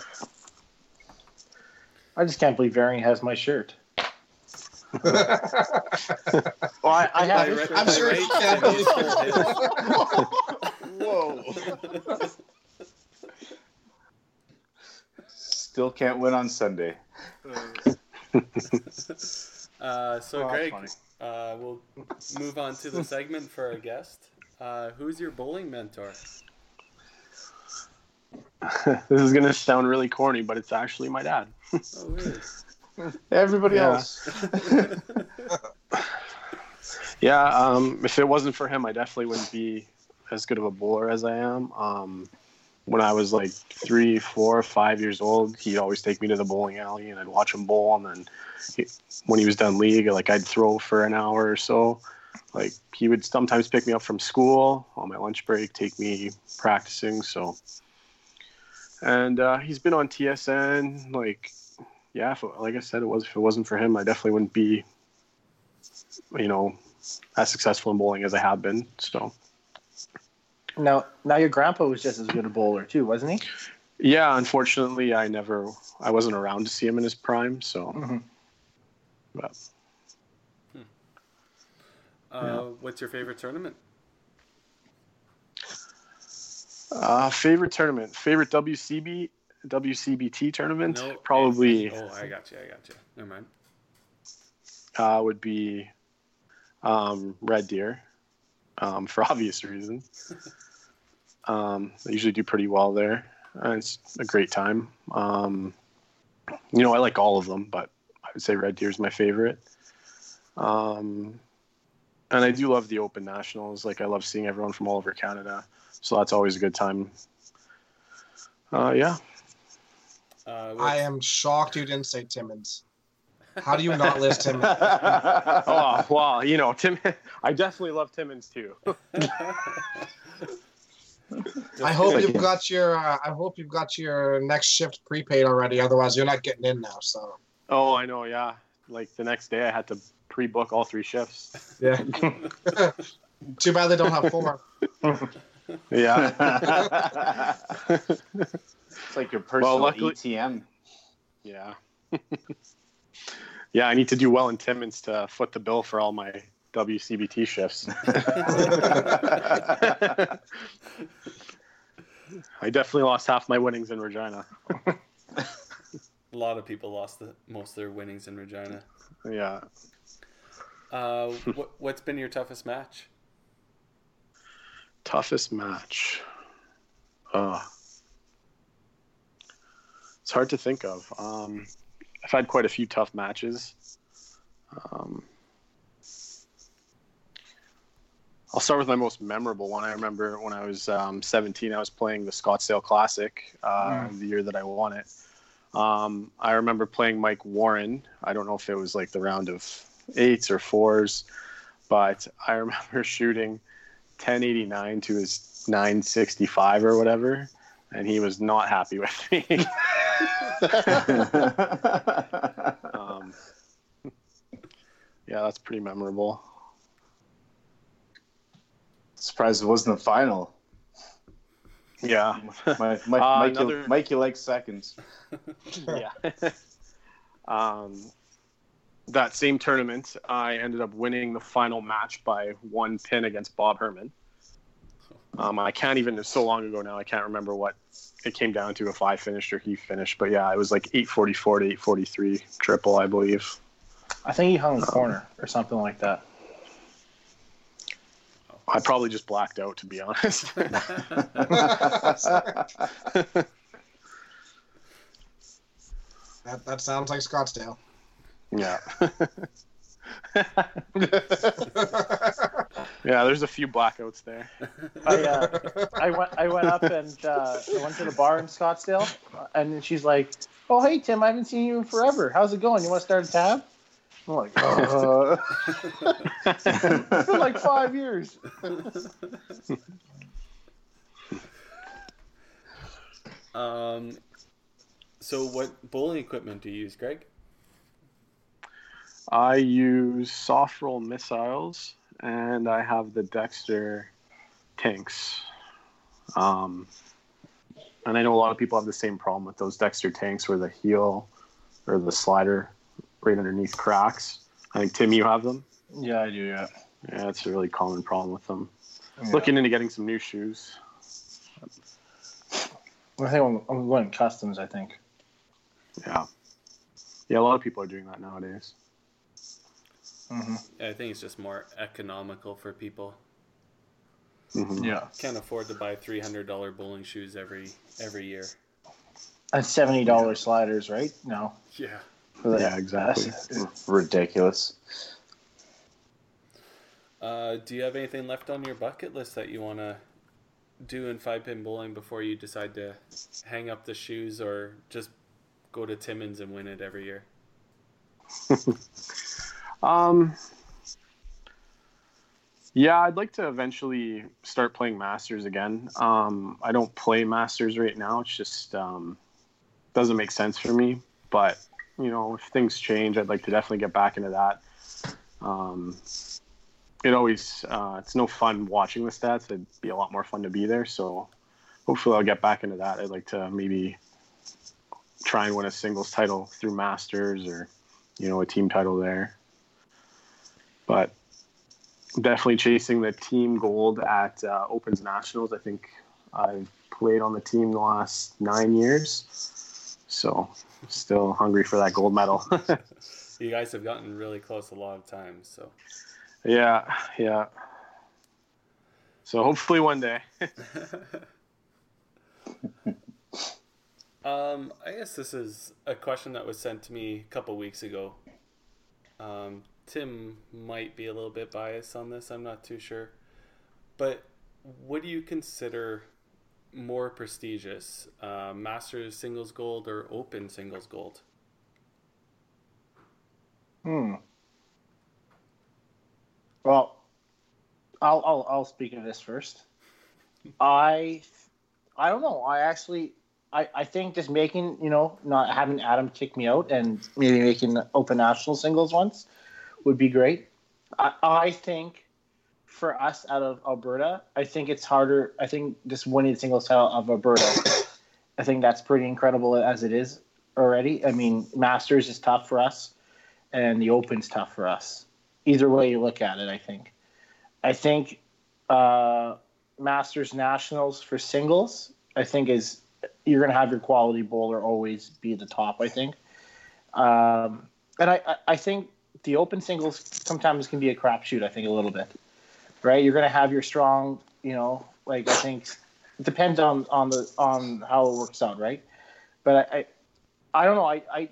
I just can't believe Varian has my shirt. well, I, I have. Like, I'm sure he can. Whoa! Still can't win on Sunday. uh, so, oh, Greg, uh, we'll move on to the segment for our guest. Uh, who's your bowling mentor? This is gonna sound really corny, but it's actually my dad. Oh, really? Everybody yeah. else. yeah, um, if it wasn't for him, I definitely wouldn't be as good of a bowler as I am. Um, when I was like three, four, five years old, he'd always take me to the bowling alley, and I'd watch him bowl. And then he, when he was done league, like I'd throw for an hour or so. Like he would sometimes pick me up from school on my lunch break, take me practicing. So, and uh, he's been on T S N, like. Yeah, if, like I said, it was if it wasn't for him, I definitely wouldn't be, you know, as successful in bowling as I have been. So now, now your grandpa was just as good a bowler too, wasn't he? Yeah, unfortunately, I never, I wasn't around to see him in his prime. So, mm-hmm. but hmm. uh, yeah. What's your favorite tournament? Uh, favorite tournament, favorite W C B. W C B T tournament no, probably. Oh, I got you. I got you. Never mind. Uh, would be um, Red Deer um, for obvious reasons. um, I usually do pretty well there. Uh, it's a great time. Um, you know, I like all of them, but I would say Red Deer is my favorite. Um, and I do love the Open Nationals. Like I love seeing everyone from all over Canada, so that's always a good time. Uh, yeah. Uh, I am shocked you didn't say Timmins. How do you not list Timmins? Oh, well, you know, Tim. I definitely love Timmins too. I hope you've got your. Uh, I hope you've got your next shift prepaid already. Otherwise, you're not getting in now. So. Oh, I know. Yeah, like the next day, I had to pre-book all three shifts. Yeah. Too bad they don't have four. Yeah. It's like your personal well, luckily, A T M. Yeah. Yeah, I need to do well in Timmins to foot the bill for all my W C B T shifts. I definitely lost half my winnings in Regina. A lot of people lost the, most of their winnings in Regina. Yeah. Uh, what, what's been your toughest match? Toughest match. Uh, it's hard to think of. Um, I've had quite a few tough matches. Um, I'll start with my most memorable one. I remember when I was um, seventeen, I was playing the Scottsdale Classic uh, mm. the year that I won it. Um, I remember playing Mike Warren. I don't know if it was like the round of eights or fours, but I remember shooting ten eighty-nine to his nine sixty-five or whatever, and he was not happy with me. um, yeah, that's pretty memorable. Surprised it wasn't the final. Yeah. My, my, uh, Mike, another... you, Mike, you like seconds. Yeah. um, that same tournament, I ended up winning the final match by one pin against Bob Herman. Um, I can't even, it's so long ago now, I can't remember what it came down to, if I finished or he finished. But yeah, it was like eight forty-four to eight forty-three triple, I believe. I think he hung the um, corner or something like that. I probably just blacked out, to be honest. that, that sounds like Scottsdale. Yeah. Yeah, there's a few blackouts there. I, uh, I went I went up and uh, I went to the bar in Scottsdale, and she's like, "Oh, hey, Tim, I haven't seen you in forever. How's it going? You want to start a tab?" I'm like, uh. It's been like five years. um, so what bowling equipment do you use, Greg? I use soft roll missiles, and I have the Dexter tanks. Um, and I know a lot of people have the same problem with those Dexter tanks where the heel or the slider right underneath cracks. I think, Tim, you have them? Yeah, I do, yeah. Yeah, it's a really common problem with them. Yeah. Looking into getting some new shoes. I think I'm, I'm going customs, I think. Yeah. Yeah, a lot of people are doing that nowadays. Mm-hmm. I think it's just more economical for people. Mm-hmm. Yeah, can't afford to buy three hundred dollar bowling shoes every every year. And seventy dollar yeah. sliders, right? No. Yeah. Yeah, exactly. That's ridiculous. Uh, do you have anything left on your bucket list that you want to do in five pin bowling before you decide to hang up the shoes or just go to Timmins and win it every year? Um, yeah, I'd like to eventually start playing Masters again. Um, I don't play Masters right now. It's just, um, doesn't make sense for me, but you know, if things change, I'd like to definitely get back into that. Um, it always, uh, it's no fun watching the stats. It'd be a lot more fun to be there. So hopefully I'll get back into that. I'd like to maybe try and win a singles title through Masters or, you know, a team title there. But definitely chasing the team gold at uh, Open Nationals. I think I've played on the team the last nine years. So still hungry for that gold medal. You guys have gotten really close a lot of times. So. Yeah, yeah. So hopefully one day. um, I guess this is a question that was sent to me a couple weeks ago. Um. Tim might be a little bit biased on this, I'm not too sure. But what do you consider more prestigious, uh, Masters Singles Gold or Open Singles Gold? Hmm. Well, I'll I'll I'll speak of this first. I I don't know. I actually I, I think just making, you know, not having Adam kick me out and maybe making Open National singles once would be great. I, I think for us out of Alberta, I think it's harder. I think just winning the singles title of Alberta, I think that's pretty incredible as it is already. I mean, Masters is tough for us and the Open's tough for us. Either way you look at it, I think. I think uh, Masters Nationals for singles, I think is – you're going to have your quality bowler always be at the top, I think. Um, and I, I, I think the Open Singles sometimes can be a crapshoot, I think, a little bit. Right? You're going to have your strong, you know, like I think it depends on, on the on how it works out, right? But I I, I don't know. I, I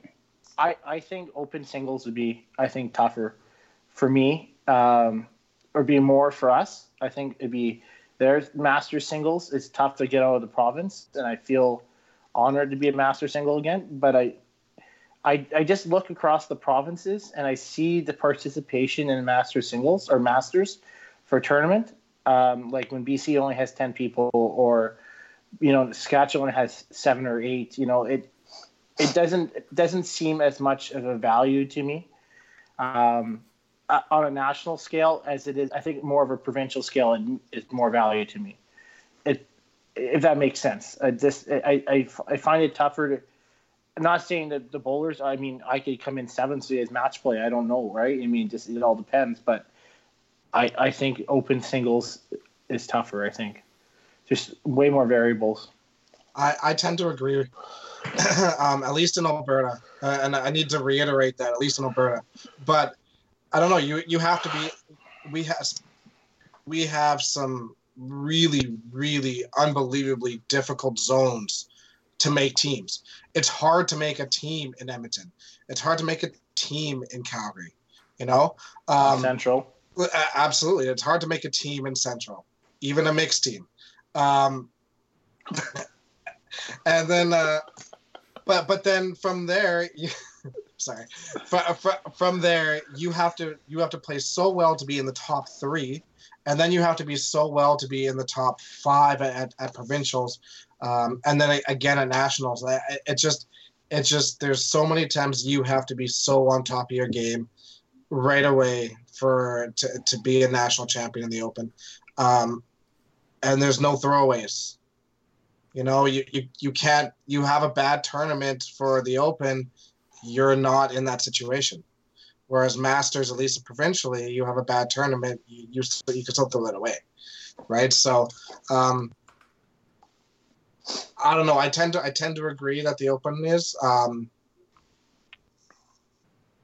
I I think Open Singles would be, I think, tougher for me um, or be more for us. I think it'd be There's Master Singles. It's tough to get out of the province, and I feel honored to be a Master Single again. But I, I, I just look across the provinces, and I see the participation in Master Singles or Masters for tournament. Um, like when B C only has ten people, or you know, Saskatchewan has seven or eight. You know, it it doesn't it doesn't seem as much of a value to me. Um, on a national scale as it is, I think more of a provincial scale and it's more value to me. It, if that makes sense. I just, I, I, I find it tougher to, I'm not saying that the bowlers, I mean, I could come in seventh so as match play. I don't know. Right. I mean, just, it all depends, but I, I think Open Singles is tougher. I think just way more variables. I, I tend to agree with um, at least in Alberta. Uh, and I need to reiterate that at least in Alberta, but I don't know. You you have to be. We have we have some really really unbelievably difficult zones to make teams. It's hard to make a team in Edmonton. It's hard to make a team in Calgary. You know, um, Central. Absolutely, it's hard to make a team in Central, even a mixed team. Um, and then, uh, but but then from there. You, Sorry. From there, you have to you have to play so well to be in the top three, and then you have to be so well to be in the top five at, at provincials, um, and then again at nationals. It's just it's just there's so many times you have to be so on top of your game right away for to, to be a national champion in the Open, um, and there's no throwaways. You know, you, you you can't you have a bad tournament for the Open. You're not in that situation. Whereas Masters, at least provincially, you have a bad tournament, you you, you can still throw it away, right? So, um, I don't know. I tend to I tend to agree that the Open is, um,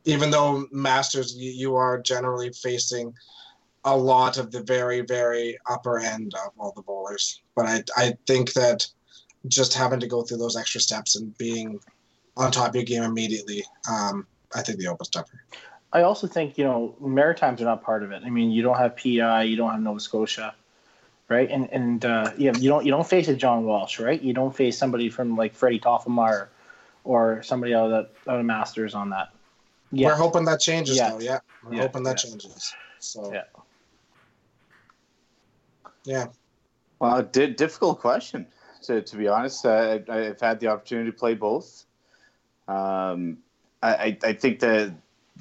even though Masters, you, you are generally facing a lot of the very very upper end of all the bowlers. But I I think that just having to go through those extra steps and being on top of your game immediately, um, I think the Open's tougher. I also think, you know, Maritimes are not part of it. I mean, you don't have P I, you don't have Nova Scotia, right? And and uh, yeah, you don't you don't face a John Walsh, right? You don't face somebody from like Freddie Toffenmayer or somebody out of the out of Masters on that. Yeah. We're hoping that changes, yeah. though. Yeah, we're yeah. hoping that yeah. changes. So yeah, yeah. Well, di- difficult question. To to be honest, I, I've had the opportunity to play both. Um, I, I think that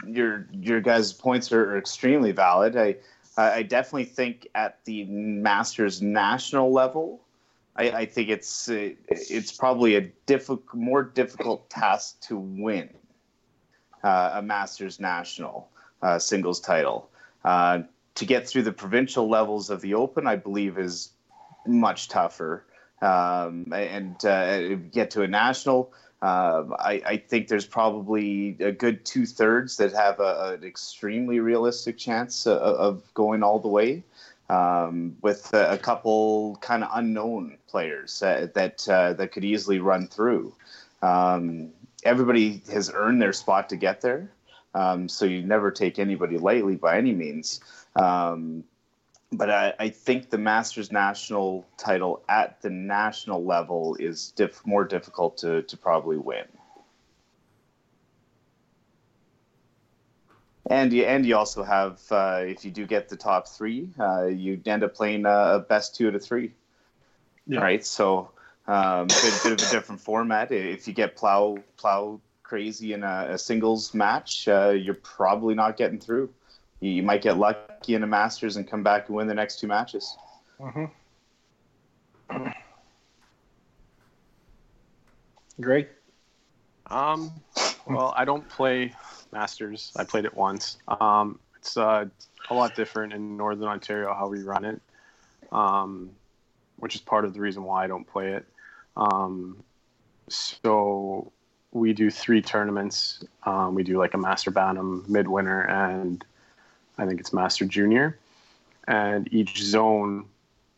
your your guys' points are, are extremely valid. I I definitely think at the Masters national level, I, I think it's it, it's probably a difficult, more difficult task to win uh, a Masters national uh, singles title. Uh, to get through the provincial levels of the Open, I believe, is much tougher. Um, and uh, get to a national. Uh, I, I think there's probably a good two thirds that have a, an extremely realistic chance of, of going all the way, um, with a, a couple kind of unknown players uh, that uh, that could easily run through. Um, everybody has earned their spot to get there, um, so you never take anybody lightly by any means. Um, but I, I think the Masters national title at the national level is diff, more difficult to, to probably win. And you, and you also have, uh, if you do get the top three, uh, you end up playing a best two out of three, yeah. right? So um, a bit, bit of a different format. If you get plow plow crazy in a, a singles match, uh, you're probably not getting through. You, you might get lucky in a Masters and come back and win the next two matches. Mm-hmm. Greg? Um, well, I don't play Masters. I played it once. Um, it's uh, a lot different in Northern Ontario how we run it, um, which is part of the reason why I don't play it. Um, so we do three tournaments. Um, we do like a Master Bantam, Midwinter, and I think it's Master Junior. And each zone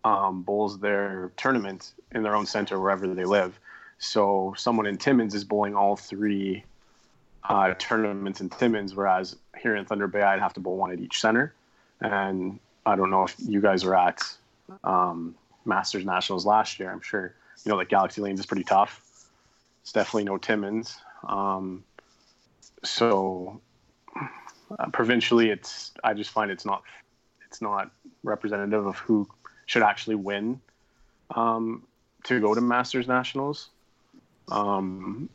um, bowls their tournament in their own center wherever they live. So someone in Timmins is bowling all three uh, tournaments in Timmins, whereas here in Thunder Bay, I'd have to bowl one at each center. And I don't know if you guys were at um, Masters Nationals last year. I'm sure, you know, like Galaxy Lanes is pretty tough. It's definitely no Timmins. Um, so uh, provincially, it's I just find it's not it's not representative of who should actually win um, to go to Masters Nationals. Um,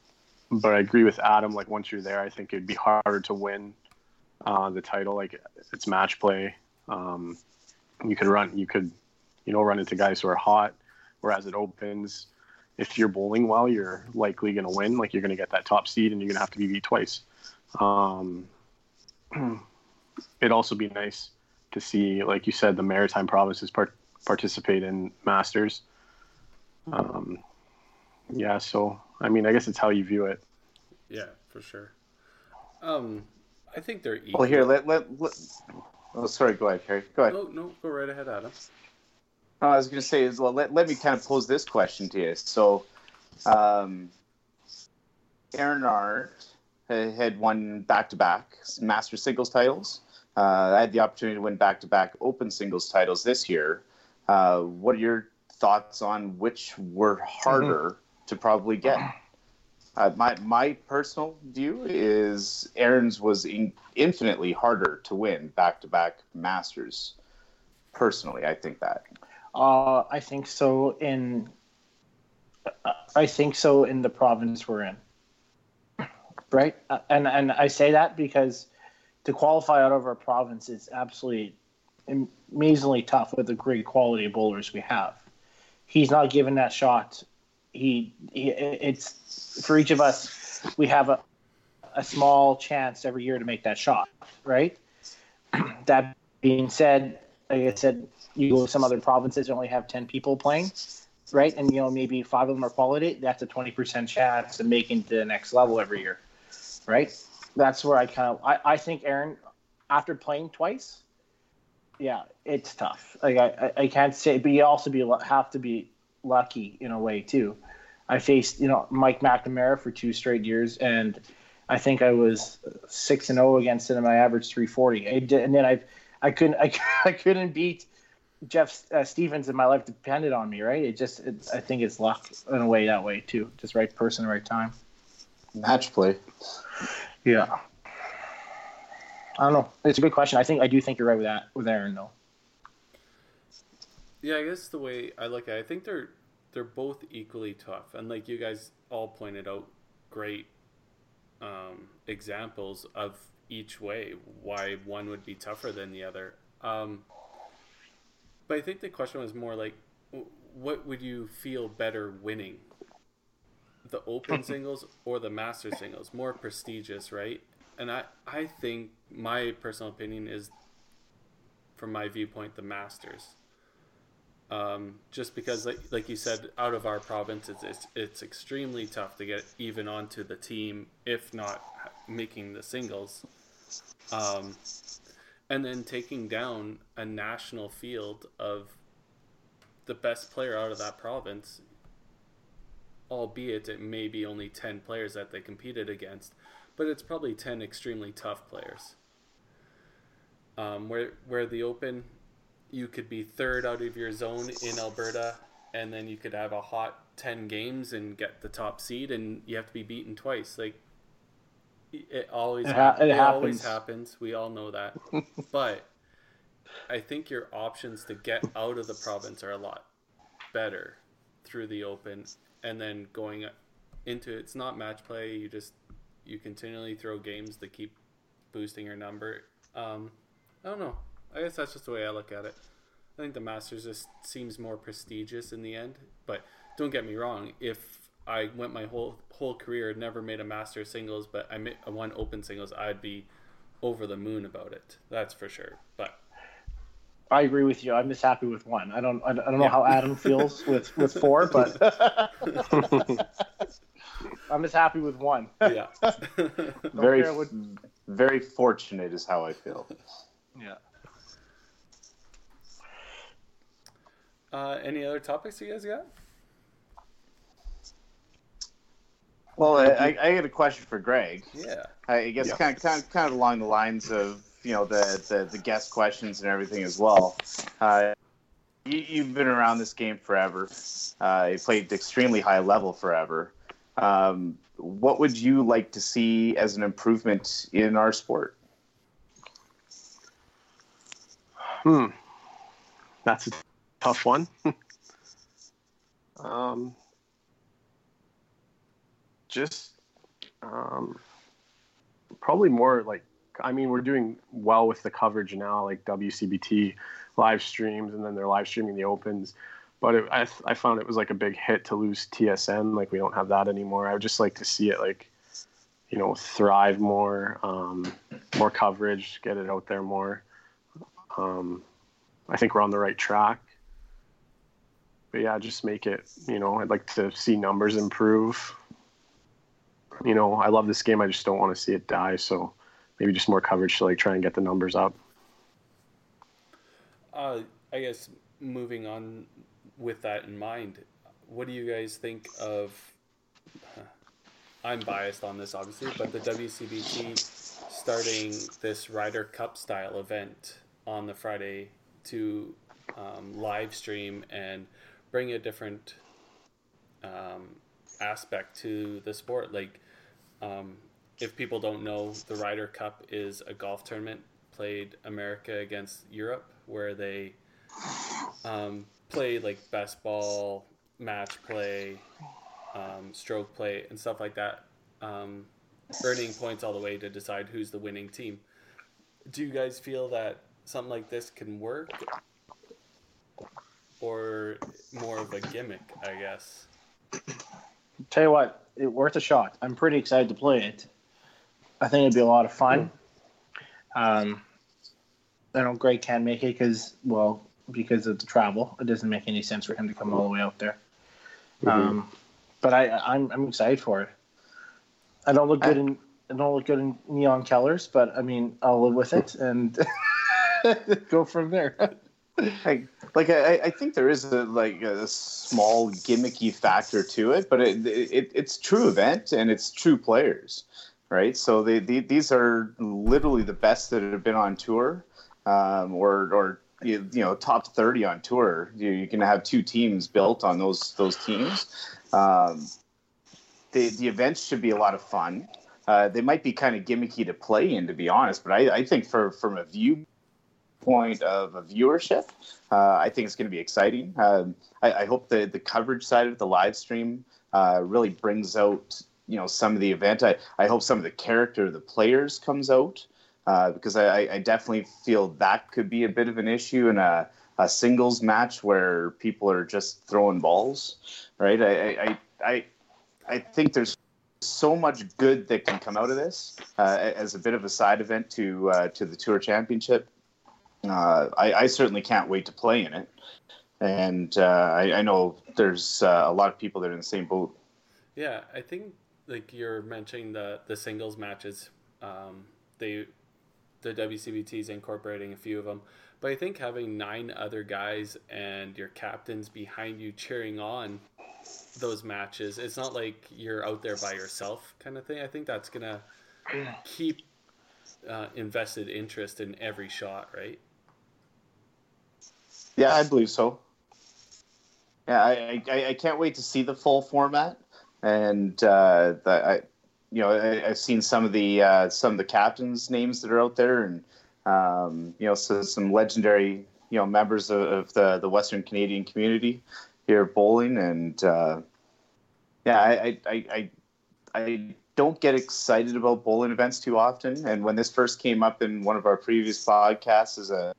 but I agree with Adam, like once you're there, I think it'd be harder to win, uh, the title. Like it's match play. Um, you could run, you could, you know, run into guys who are hot. Whereas it opens, if you're bowling well, you're likely going to win. Like you're going to get that top seed and you're going to have to be beat twice. Um, it'd also be nice to see, like you said, the Maritime provinces part- participate in Masters. Um, yeah, so I mean, I guess it's how you view it. Yeah, for sure. Um, I think they're equal. Well, here, let, let, let... Oh, sorry, go ahead, Harry. Go ahead. No, no, go right ahead, Adam. No, I was going to say, is well, let, let me kind of pose this question to you. So, um, Aaron Art had won back-to-back Master Singles titles. Uh, I had the opportunity to win back-to-back Open Singles titles this year. Uh, what are your thoughts on which were harder mm-hmm. to probably get? Uh, my my personal view is Aaron's was in, infinitely harder to win back-to-back Masters. Personally, I think that. Uh, I think so in. I think so in the province we're in. Right, and and I say that because to qualify out of our province is absolutely amazingly tough with the great quality of bowlers we have. He's not given that shot. He, he, it's for each of us. We have a, a small chance every year to make that shot, right? That being said, like I said, you go to some other provinces that only have ten people playing, right? And you know maybe five of them are quality. That's a twenty percent chance of making to the next level every year, right? That's where I kind of I, I think Aaron, after playing twice. Yeah, it's tough. Like I, I can't say, but you also be have to be lucky in a way too. I faced, you know, Mike McNamara for two straight years, and I think I was six and zero against him. And I averaged three forty. And then I, I couldn't, I, I couldn't beat Jeff uh, Stevens, and my life depended on me. Right? It just, it, I think it's luck in a way that way too. Just right person, right time. Match play. Yeah. I don't know. It's a good question. I think I do think you're right with that with Aaron though. Yeah, I guess the way I look at it, I think they're they're both equally tough. And like you guys all pointed out great um, examples of each way why one would be tougher than the other. Um, but I think the question was more like what would you feel better winning? The Open Singles or the Master Singles? More prestigious, right? And I, I think my personal opinion is, from my viewpoint, the Masters. Um, just because, like, like you said, out of our province, it's, it's it's extremely tough to get even onto the team, if not making the singles. Um, and then taking down a national field of the best player out of that province, albeit it may be only ten players that they competed against. But it's probably ten extremely tough players. Um, where where the Open, you could be third out of your zone in Alberta, and then you could have a hot ten games and get the top seed, and you have to be beaten twice. Like It always it, ha- it, it happens. always happens. We all know that. But I think your options to get out of the province are a lot better through the Open, and then going into it's not match play. You just you continually throw games to keep boosting your number. Um, I don't know. I guess that's just the way I look at it. I think the Masters just seems more prestigious in the end. But don't get me wrong. If I went my whole whole career and never made a Masters singles, but I made one Open Singles, I'd be over the moon about it. That's for sure. But I agree with you. I'm just happy with one. I don't. I don't know yeah. how Adam feels with, with four, but I'm just happy with one. Yeah. very what... very fortunate is how I feel. Yeah. Uh, any other topics you guys got? Well, I, I got a question for Greg. Yeah. I guess yeah. kind of, kind of, kind of along the lines of, you know, the, the, the guest questions and everything as well. Uh, you, you've been around this game forever. Uh, you played extremely high level forever. Um, what would you like to see as an improvement in our sport? Hmm. That's a tough one. um. Just um, probably more like, I mean, we're doing well with the coverage now, like W C B T live streams, and then they're live streaming the Opens. But it, I, I found it was like a big hit to lose T S N. Like, we don't have that anymore. I would just like to see it, like, you know, thrive more, um, more coverage, get it out there more. Um, I think we're on the right track. But yeah, just make it, you know, I'd like to see numbers improve. You know, I love this game. I just don't want to see it die. So maybe just more coverage to, like, try and get the numbers up. Uh, I guess moving on with that in mind, what do you guys think of uh, – I'm biased on this, obviously, but the W C B T starting this Ryder Cup-style event on the Friday to um, live stream and bring a different um, aspect to the sport. Like, Um, if people don't know, the Ryder Cup is a golf tournament played America against Europe, where they um, play like best ball, match play, um, stroke play, and stuff like that, um, earning points all the way to decide who's the winning team. Do you guys feel that something like this can work, or more of a gimmick, I guess? Tell you what, it worth a shot. I'm pretty excited to play it. I think it'd be a lot of fun. Um, I know Greg can make it because, well, because of the travel, it doesn't make any sense for him to come all the way out there. Um, mm-hmm. But I, I'm I'm excited for it. I don't look good I, in I don't look good in neon colors, but I mean, I'll live with it and go from there. I, like I, I think there is a, like a small gimmicky factor to it, but it, it it's true event and it's true players, right? So they, they these are literally the best that have been on tour, um, or or you, you know top thirty on tour. You, you can have two teams built on those those teams. Um, the the events should be a lot of fun. Uh, they might be kind of gimmicky to play in, to be honest, but I, I think for from a view. point of a viewership, uh, I think it's going to be exciting. Um, I, I hope the the coverage side of the live stream uh, really brings out, you know, some of the event. I, I hope some of the character of the players comes out, uh, because I, I definitely feel that could be a bit of an issue in a, a singles match where people are just throwing balls, right? I I I, I think there's so much good that can come out of this uh, as a bit of a side event to uh, to the Tour Championship. Uh, I, I certainly can't wait to play in it, and uh, I, I know there's uh, a lot of people that are in the same boat. Yeah, I think like you're mentioning the the singles matches. Um, they the W C B T is incorporating a few of them, but I think having nine other guys and your captains behind you cheering on those matches. It's not like you're out there by yourself kind of thing. I think that's gonna keep uh, invested interest in every shot, right? Yeah, I believe so. Yeah, I, I, I can't wait to see the full format, and uh, the, I, you know, I, I've seen some of the uh, some of the captains' names that are out there, and um, you know, so some legendary, you know, members of, of the the Western Canadian community here at bowling, and uh, yeah, I I, I I don't get excited about bowling events too often. And when this first came up in one of our previous podcasts as a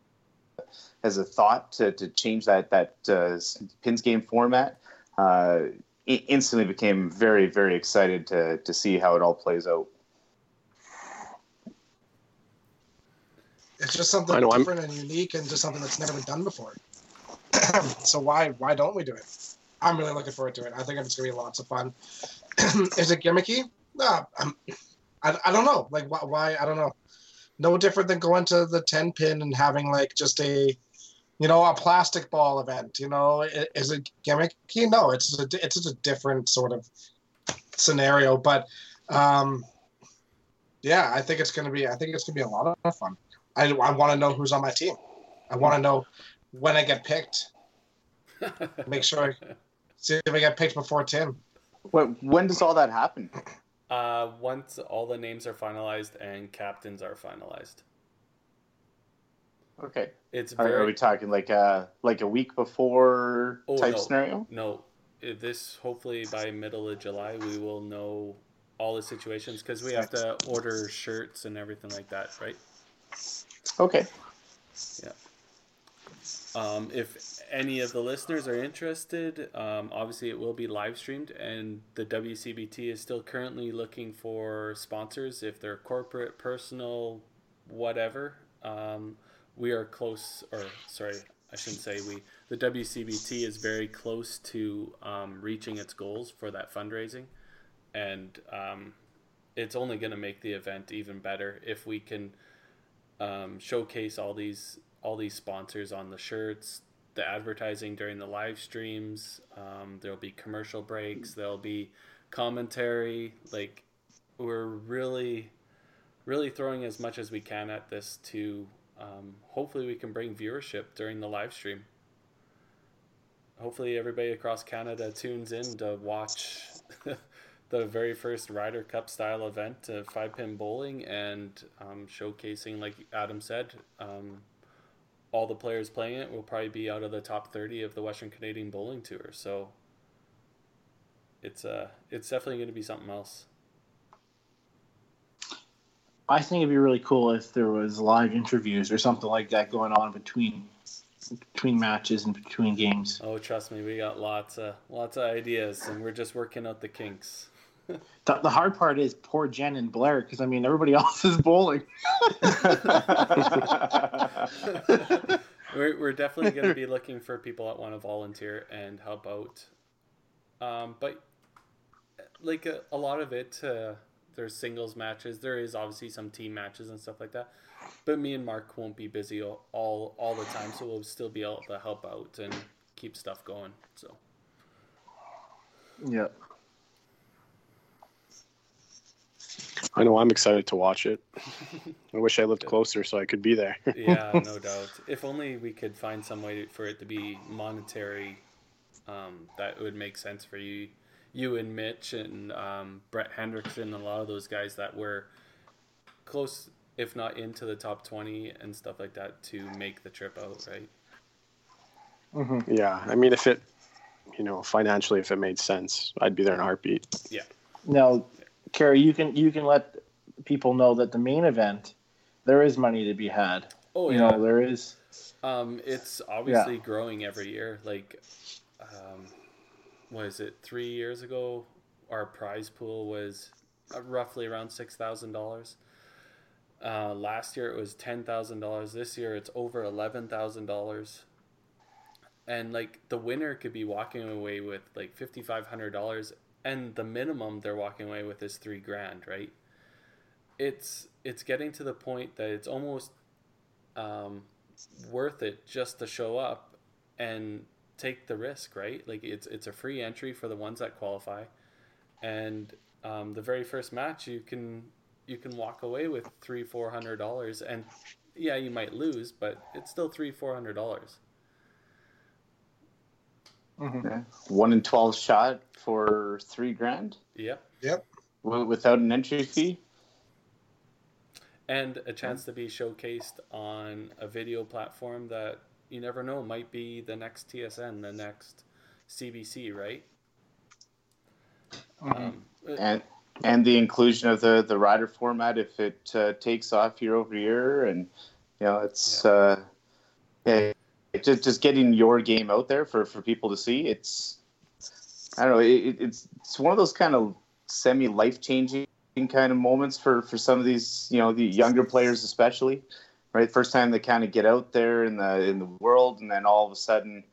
as a thought to, to change that that uh, pins game format, uh, it instantly became very, very excited to to see how it all plays out. It's just something know, different I'm... and unique, and just something that's never been done before. So why why don't we do it? I'm really looking forward to it. I think it's going to be lots of fun. Is it gimmicky? No, I'm, I I don't know. Like why, why? I don't know. No different than going to the ten pin and having like just a, you know, a plastic ball event. You know, is it gimmicky? No, it's a, it's just a different sort of scenario. But um, yeah, I think it's going to be. I think it's going to be a lot of fun. I, I want to know who's on my team. I want to know when I get picked. Make sure I see if I get picked before Tim. When, when does all that happen? Uh, once all the names are finalized and captains are finalized. Okay. It's very... Are we talking like a, like a week before oh, type no. scenario? No. This, hopefully by middle of July, we will know all the situations because we have to order shirts and everything like that, right? Okay. Yeah. Um, if any of the listeners are interested, um, obviously it will be live streamed, and the W C B T is still currently looking for sponsors. If they're corporate, personal, whatever, um, we are close, or sorry, I shouldn't say we. The W C B T is very close to um, reaching its goals for that fundraising, and um, it's only going to make the event even better if we can um, showcase all these all these sponsors on the shirts, the advertising during the live streams. Um, there'll be commercial breaks. There'll be commentary. Like, we're really, really throwing as much as we can at this to um, hopefully we can bring viewership during the live stream. Hopefully everybody across Canada tunes in to watch the very first Ryder Cup style event of five pin bowling and um, showcasing, like Adam said, um, all the players playing it will probably be out of the top thirty of the Western Canadian Bowling Tour. So it's uh, it's definitely going to be something else. I think it'd be really cool if there was live interviews or something like that going on between between matches and between games. Oh, trust me, we got lots of, lots of ideas, and we're just working out the kinks. The, the hard part is poor Jen and Blair, because, I mean, everybody else is bowling. we're, we're definitely going to be looking for people that want to volunteer and help out. Um, but, like, a, a lot of it, uh, there's singles matches. There is obviously some team matches and stuff like that. But me and Mark won't be busy all, all, all the time, so we'll still be able to help out and keep stuff going. So, yeah. I know I'm excited to watch it. I wish I lived closer so I could be there. Yeah, no doubt. If only we could find some way for it to be monetary, um, that would make sense for you, you and Mitch and um, Brett Hendrickson and a lot of those guys that were close, if not into the top twenty and stuff like that, to make the trip out, right? Mm-hmm. Yeah, I mean, if it, you know, financially, if it made sense, I'd be there in a heartbeat. Yeah. Now, Carrie, you can you can let people know that the main event, there is money to be had. Oh, yeah. You know, there is. Um, it's obviously yeah. growing every year. Like, um, what is it, three years ago, our prize pool was roughly around six thousand dollars. Uh, last year, it was ten thousand dollars. This year, it's over eleven thousand dollars. And, like, the winner could be walking away with, like, five thousand five hundred dollars. And the minimum they're walking away with is three grand, right? It's it's getting to the point that it's almost um, worth it just to show up and take the risk, right? Like, it's it's a free entry for the ones that qualify, and um, the very first match you can you can walk away with three four hundred dollars, and yeah, you might lose, but it's still three four hundred dollars. Mm-hmm. Yeah. One in twelve shot for three grand. Yep. Yep. without an entry fee. And a chance to be showcased on a video platform that you never know might be the next T S N, the next C B C, right? Mm-hmm. Um, and and the inclusion of the, the rider format if it uh, takes off year over year, and you know it's yeah. uh, it, it just just getting your game out there for, for people to see. It's I don't know. It, it's it's one of those kind of semi life changing kind of moments for, for some of these, you know, the younger players especially, right? First time they kind of get out there in the in the world, and then all of a sudden,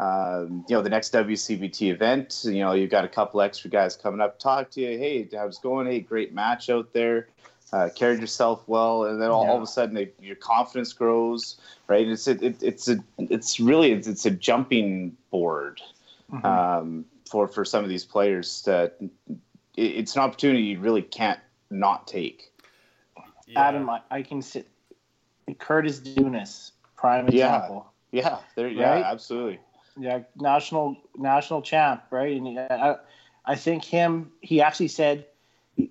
um, you know, the next W C B T event, you know, you've got a couple extra guys coming up, talk to you, hey, how's it going? Hey, great match out there. Uh, carried yourself well, and then all, yeah. all of a sudden they, your confidence grows, right? It's it, it it's a it's really it's, it's a jumping board mm-hmm. um, for for some of these players that. It's an opportunity you really can't not take. Yeah. Adam, I, I can sit. Curtis Dunas, prime example. Yeah, yeah, there, right? yeah, absolutely. Yeah, national national champ, right? And I, I think him. He actually said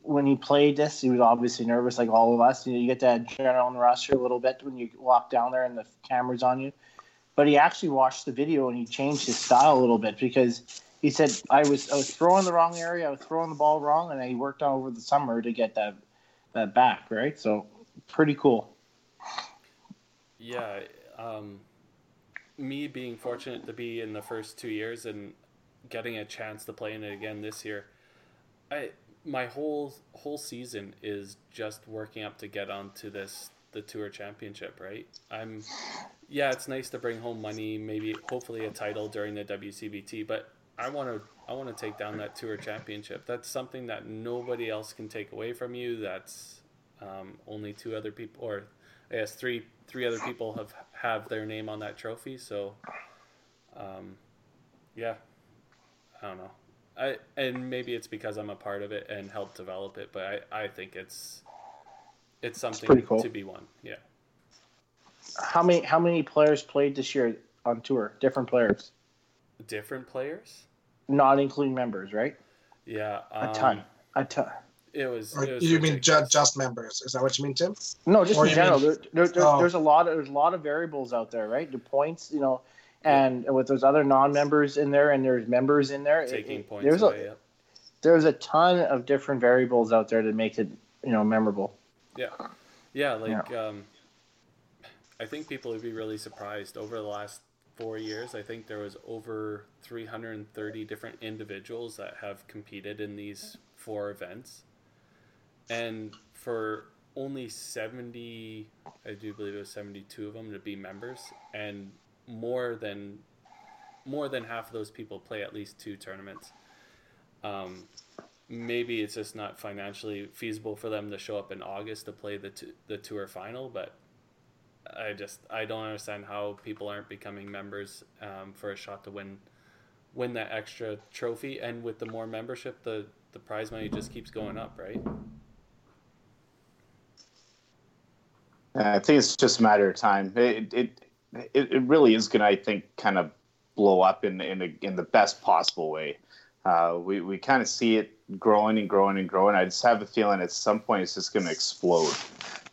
when he played this, he was obviously nervous, like all of us. You know, you get that adrenaline rush a little bit when you walk down there and the camera's on you. But he actually watched the video and he changed his style a little bit because. He said, I was I was throwing the wrong area, I was throwing the ball wrong, and I worked on over the summer to get that that back, right? So, pretty cool. Yeah. Um, me being fortunate to be in the first two years and getting a chance to play in it again this year, I my whole whole season is just working up to get onto this, the Tour Championship, right? I'm, yeah, it's nice to bring home money, maybe hopefully a title during the W C B T, but I want to I want to take down that Tour Championship. That's something that nobody else can take away from you. That's um, only two other people, or I guess three three other people have, have their name on that trophy. So, um, yeah, I don't know. I and maybe it's because I'm a part of it and helped develop it, but I, I think it's it's something it's cool. to be won. Yeah. How many how many players played this year on tour? Different players. Different players. Not including members, right? Yeah, um, a ton, a ton. It was. It was you ridiculous. mean ju- just members? Is that what you mean, Tim? No, just or in general. Mean... There, there, there's, oh. there's a lot. Of, there's a lot of variables out there, right? The points, you know, and yeah. with those other non-members in there, and there's members in there. Taking it, points there's away. A, yeah. There's a ton of different variables out there that makes it, you know, memorable. Yeah, yeah. Like, yeah. Um, I think people would be really surprised over the last. Four years, I think there was over three hundred thirty different individuals that have competed in these four events, and for only seventy, I do believe it was seventy-two of them to be members, and more than more than half of those people play at least two tournaments. Um, maybe it's just not financially feasible for them to show up in August to play the t- the tour final, but. I just I don't understand how people aren't becoming members um, for a shot to win win that extra trophy, and with the more membership, the, the prize money just keeps going up, right? I think it's just a matter of time. It it it, it really is going to, I think, kind of blow up in in a, in the best possible way. Uh, we we kind of see it growing and growing and growing. I just have a feeling at some point it's just going to explode.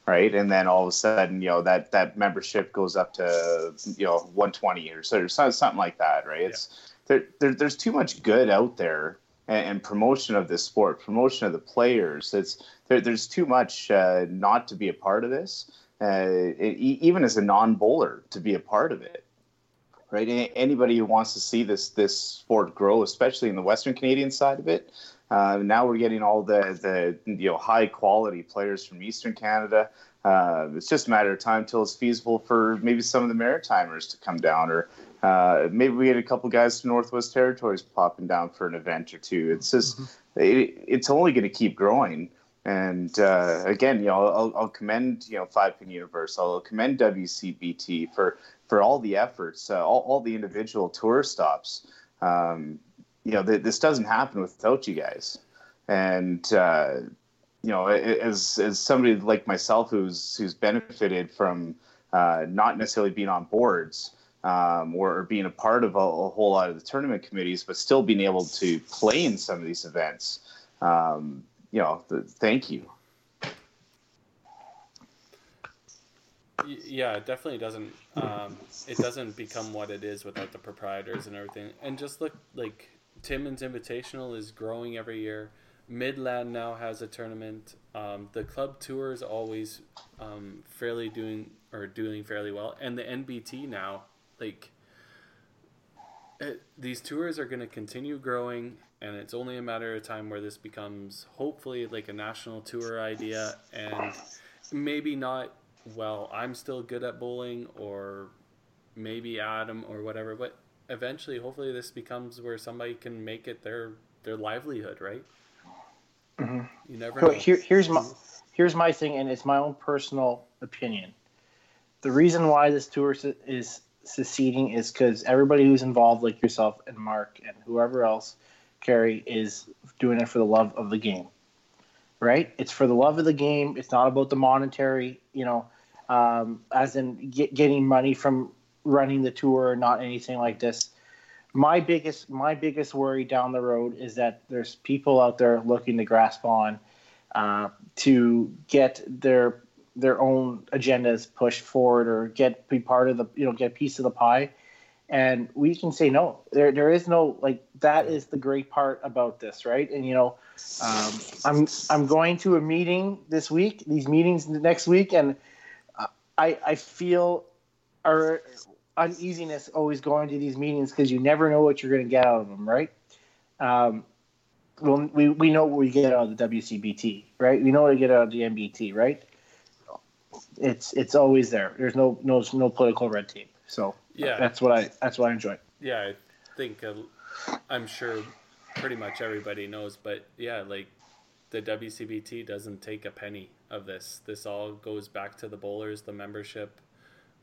Right, and then all of a sudden, you know, that, that membership goes up to, you know, one twenty or so, or something like that, right? Yeah. It's there, there. There's too much good out there, and, and promotion of this sport, promotion of the players. It's there, there's too much uh, not to be a part of this, uh, it, even as a non-bowler to be a part of it, right? Anybody who wants to see this this sport grow, especially in the Western Canadian side of it. Uh, now we're getting all the, the you know high quality players from Eastern Canada. Uh, it's just a matter of time till it's feasible for maybe some of the Maritimers to come down, or uh, maybe we get a couple guys from Northwest Territories popping down for an event or two. It's just mm-hmm. it, it's only going to keep growing. And uh, again, you know, I'll, I'll commend you know Five Pin Universe. I'll commend W C B T for for all the efforts, uh, all, all the individual tour stops. Um, You know, th- this doesn't happen without you guys. And, uh, you know, as as somebody like myself who's who's benefited from uh, not necessarily being on boards um, or, or being a part of a, a whole lot of the tournament committees, but still being able to play in some of these events, um, you know, the, thank you. Yeah, it definitely doesn't. Um, it doesn't become what it is without the proprietors and everything. And just look, like Timmins Invitational is growing every year. Midland now has a tournament. Um, the club tour is always um, fairly doing or doing fairly well, and the N B T now, like it, these tours are going to continue growing, and it's only a matter of time where this becomes hopefully like a national tour idea, and maybe not. Well, I'm still good at bowling, or maybe Adam or whatever, but eventually, hopefully, this becomes where somebody can make it their their livelihood, right? Mm-hmm. You never so know. Here, here's my here's my thing, and it's my own personal opinion. The reason why this tour is seceding is because everybody who's involved, like yourself and Mark and whoever else, Carrie, is doing it for the love of the game, right? It's for the love of the game. It's not about the monetary, you know. Um, as in get, getting money from running the tour, not anything like this. My biggest my biggest worry down the road is that there's people out there looking to grasp on uh, to get their their own agendas pushed forward or get be part of the you know get a piece of the pie, and we can say no. There there is no like that is the great part about this, right? And you know, um, I'm I'm going to a meeting this week. These meetings next week and. I, I feel our uneasiness always going to these meetings because you never know what you're going to get out of them, right? Um, well, we we know what we get out of the W C B T, right? We know what we get out of the M B T, right? It's it's always there. There's no no no political red tape, so yeah, that's what I that's what I enjoy. Yeah, I think uh, I'm sure pretty much everybody knows, but yeah, like the W C B T doesn't take a penny of this. This all goes back to the bowlers, the membership,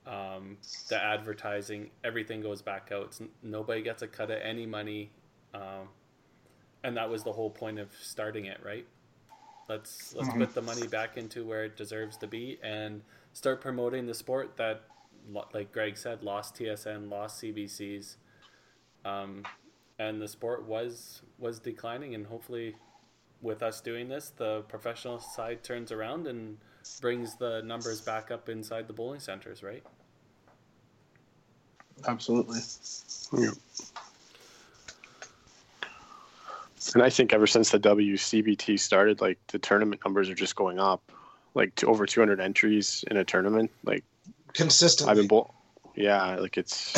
um, the advertising, everything goes back out. It's, nobody gets a cut of any money. Um, and that was the whole point of starting it, right? Let's, let's put the money back into where it deserves to be and start promoting the sport that, like Greg said, lost T S N, lost C B Cs. Um, and the sport was, was declining, and hopefully with us doing this, the professional side turns around and brings the numbers back up inside the bowling centers, right? Absolutely. Yeah. And I think ever since the W C B T started, like the tournament numbers are just going up, like to over two hundred entries in a tournament, like consistently. I've been bowl- yeah, like it's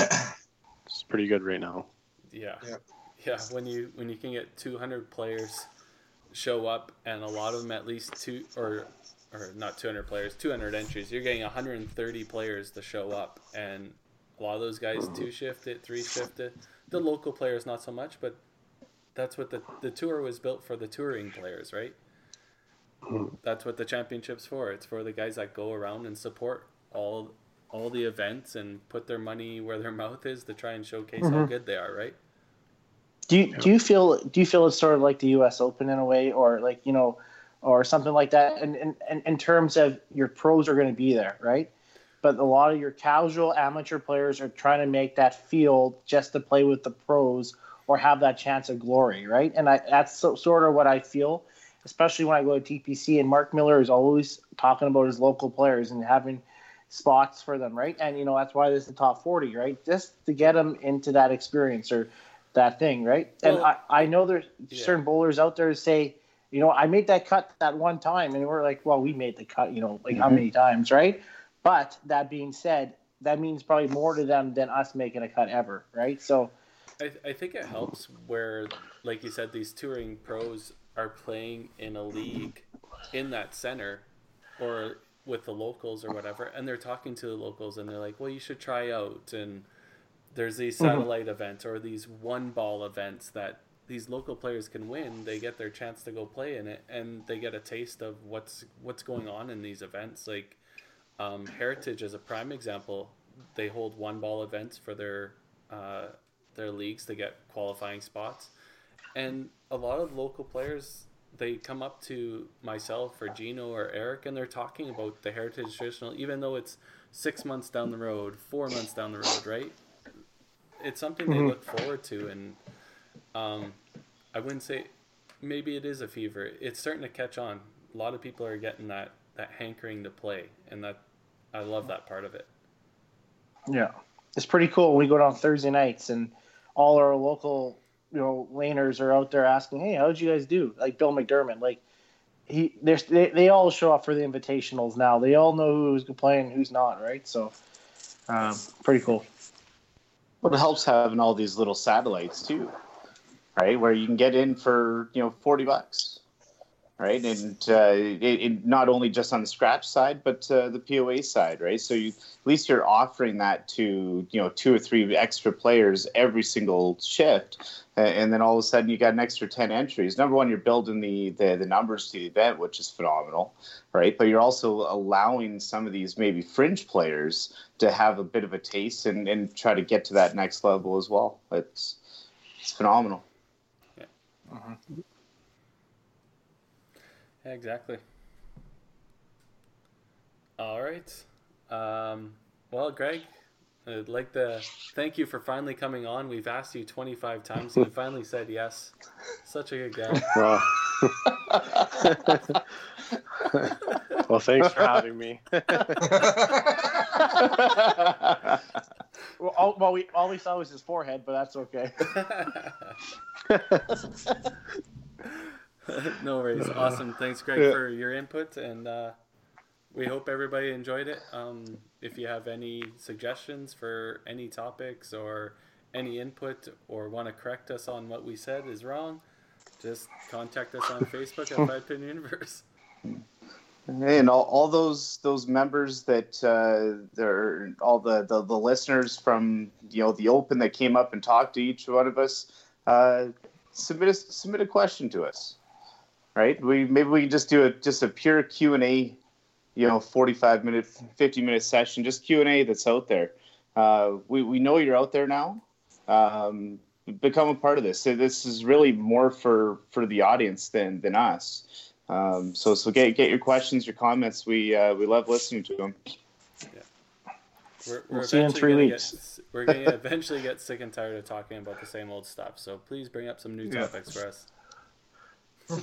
it's pretty good right now. Yeah, yeah. yeah when you when you can get two hundred players show up, and a lot of them at least two or or not two hundred players, two hundred entries, you're getting one hundred thirty players to show up, and a lot of those guys two shift it, three shift it. The local players not so much, but that's what the the tour was built for, the touring players, right? That's what the championship's for. It's for the guys that go around and support all all the events and put their money where their mouth is to try and showcase mm-hmm. how good they are, right? Do you, do you feel do you feel it's sort of like the U S Open in a way, or like, you know, or something like that? And in, in, in terms of your pros are going to be there, right? But a lot of your casual amateur players are trying to make that field just to play with the pros or have that chance of glory, right? And I, that's so, sort of what I feel, especially when I go to T P C. And Mark Miller is always talking about his local players and having spots for them, right? And, you know, that's why this is the top forty, right? Just to get them into that experience or that thing, right? And well, I, I know there's yeah. certain bowlers out there who say, you know, I made that cut that one time, and we're like, well, we made the cut, you know, like mm-hmm. how many times, right? But that being said, that means probably more to them than us making a cut ever, right? So I, th- I think it helps where, like you said, these touring pros are playing in a league in that center or with the locals or whatever, and they're talking to the locals, and they're like, well, you should try out, and there's these satellite mm-hmm. events or these one ball events that these local players can win. They get their chance to go play in it, and they get a taste of what's what's going on in these events. Like um, Heritage is a prime example. They hold one ball events for their uh, their leagues to get qualifying spots, and a lot of local players, they come up to myself or Gino or Eric, and they're talking about the Heritage Traditional, even though it's six months down the road, four months down the road, right? It's something they look forward to, and um, I wouldn't say maybe it is a fever. It's starting to catch on. A lot of people are getting that, that hankering to play, and that I love that part of it. Yeah, it's pretty cool. We go down Thursday nights, and all our local, you know, laners are out there asking, "Hey, how'd you guys do?" Like Bill McDermott, like he, they they all show up for the invitationals now. They all know who's playing, who's not, right? So, um, pretty cool. Well, it helps having all these little satellites too, right? Where you can get in for, you know, forty bucks, right? And uh, it, it not only just on the scratch side, but uh, the P O A side, right? So you, at least you're offering that to, you know, two or three extra players every single shift, and then all of a sudden you got an extra ten entries. Number one, you're building the, the, the numbers to the event, which is phenomenal, right? But you're also allowing some of these maybe fringe players to have a bit of a taste and, and try to get to that next level as well. It's it's phenomenal. Yeah. Uh-huh. Yeah, exactly. All right. Um, well, Greg, I'd like to thank you for finally coming on. We've asked you twenty-five times, and you finally said yes. Such a good guy. Wow. Well, thanks for having me. Well, all, well, we all we saw was his forehead, but that's okay. No worries. Awesome. Thanks, Greg, yeah. for your input, and uh, we hope everybody enjoyed it. Um, if you have any suggestions for any topics or any input, or want to correct us on what we said is wrong, just contact us on Facebook at Five Pin Universe. And all, all those those members that uh, they're all the, the the listeners from, you know, the Open that came up and talked to each one of us, uh, submit a, submit a question to us. Right? We maybe we can just do a just a pure Q and A, you know, forty-five minute, fifty minute session, just Q and A that's out there. Uh, we we know you're out there now. Um, become a part of this. So this is really more for, for the audience than than us. Um, so so get get your questions, your comments. We uh, we love listening to them. Yeah. We're, we're we'll see you in three weeks. Get, we're going to eventually get sick and tired of talking about the same old stuff. So please bring up some new yeah. topics for us. All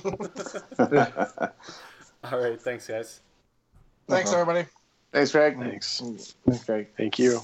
right, thanks guys. Thanks uh-huh. everybody. Thanks Greg. Thanks. Thanks Greg. Thank you.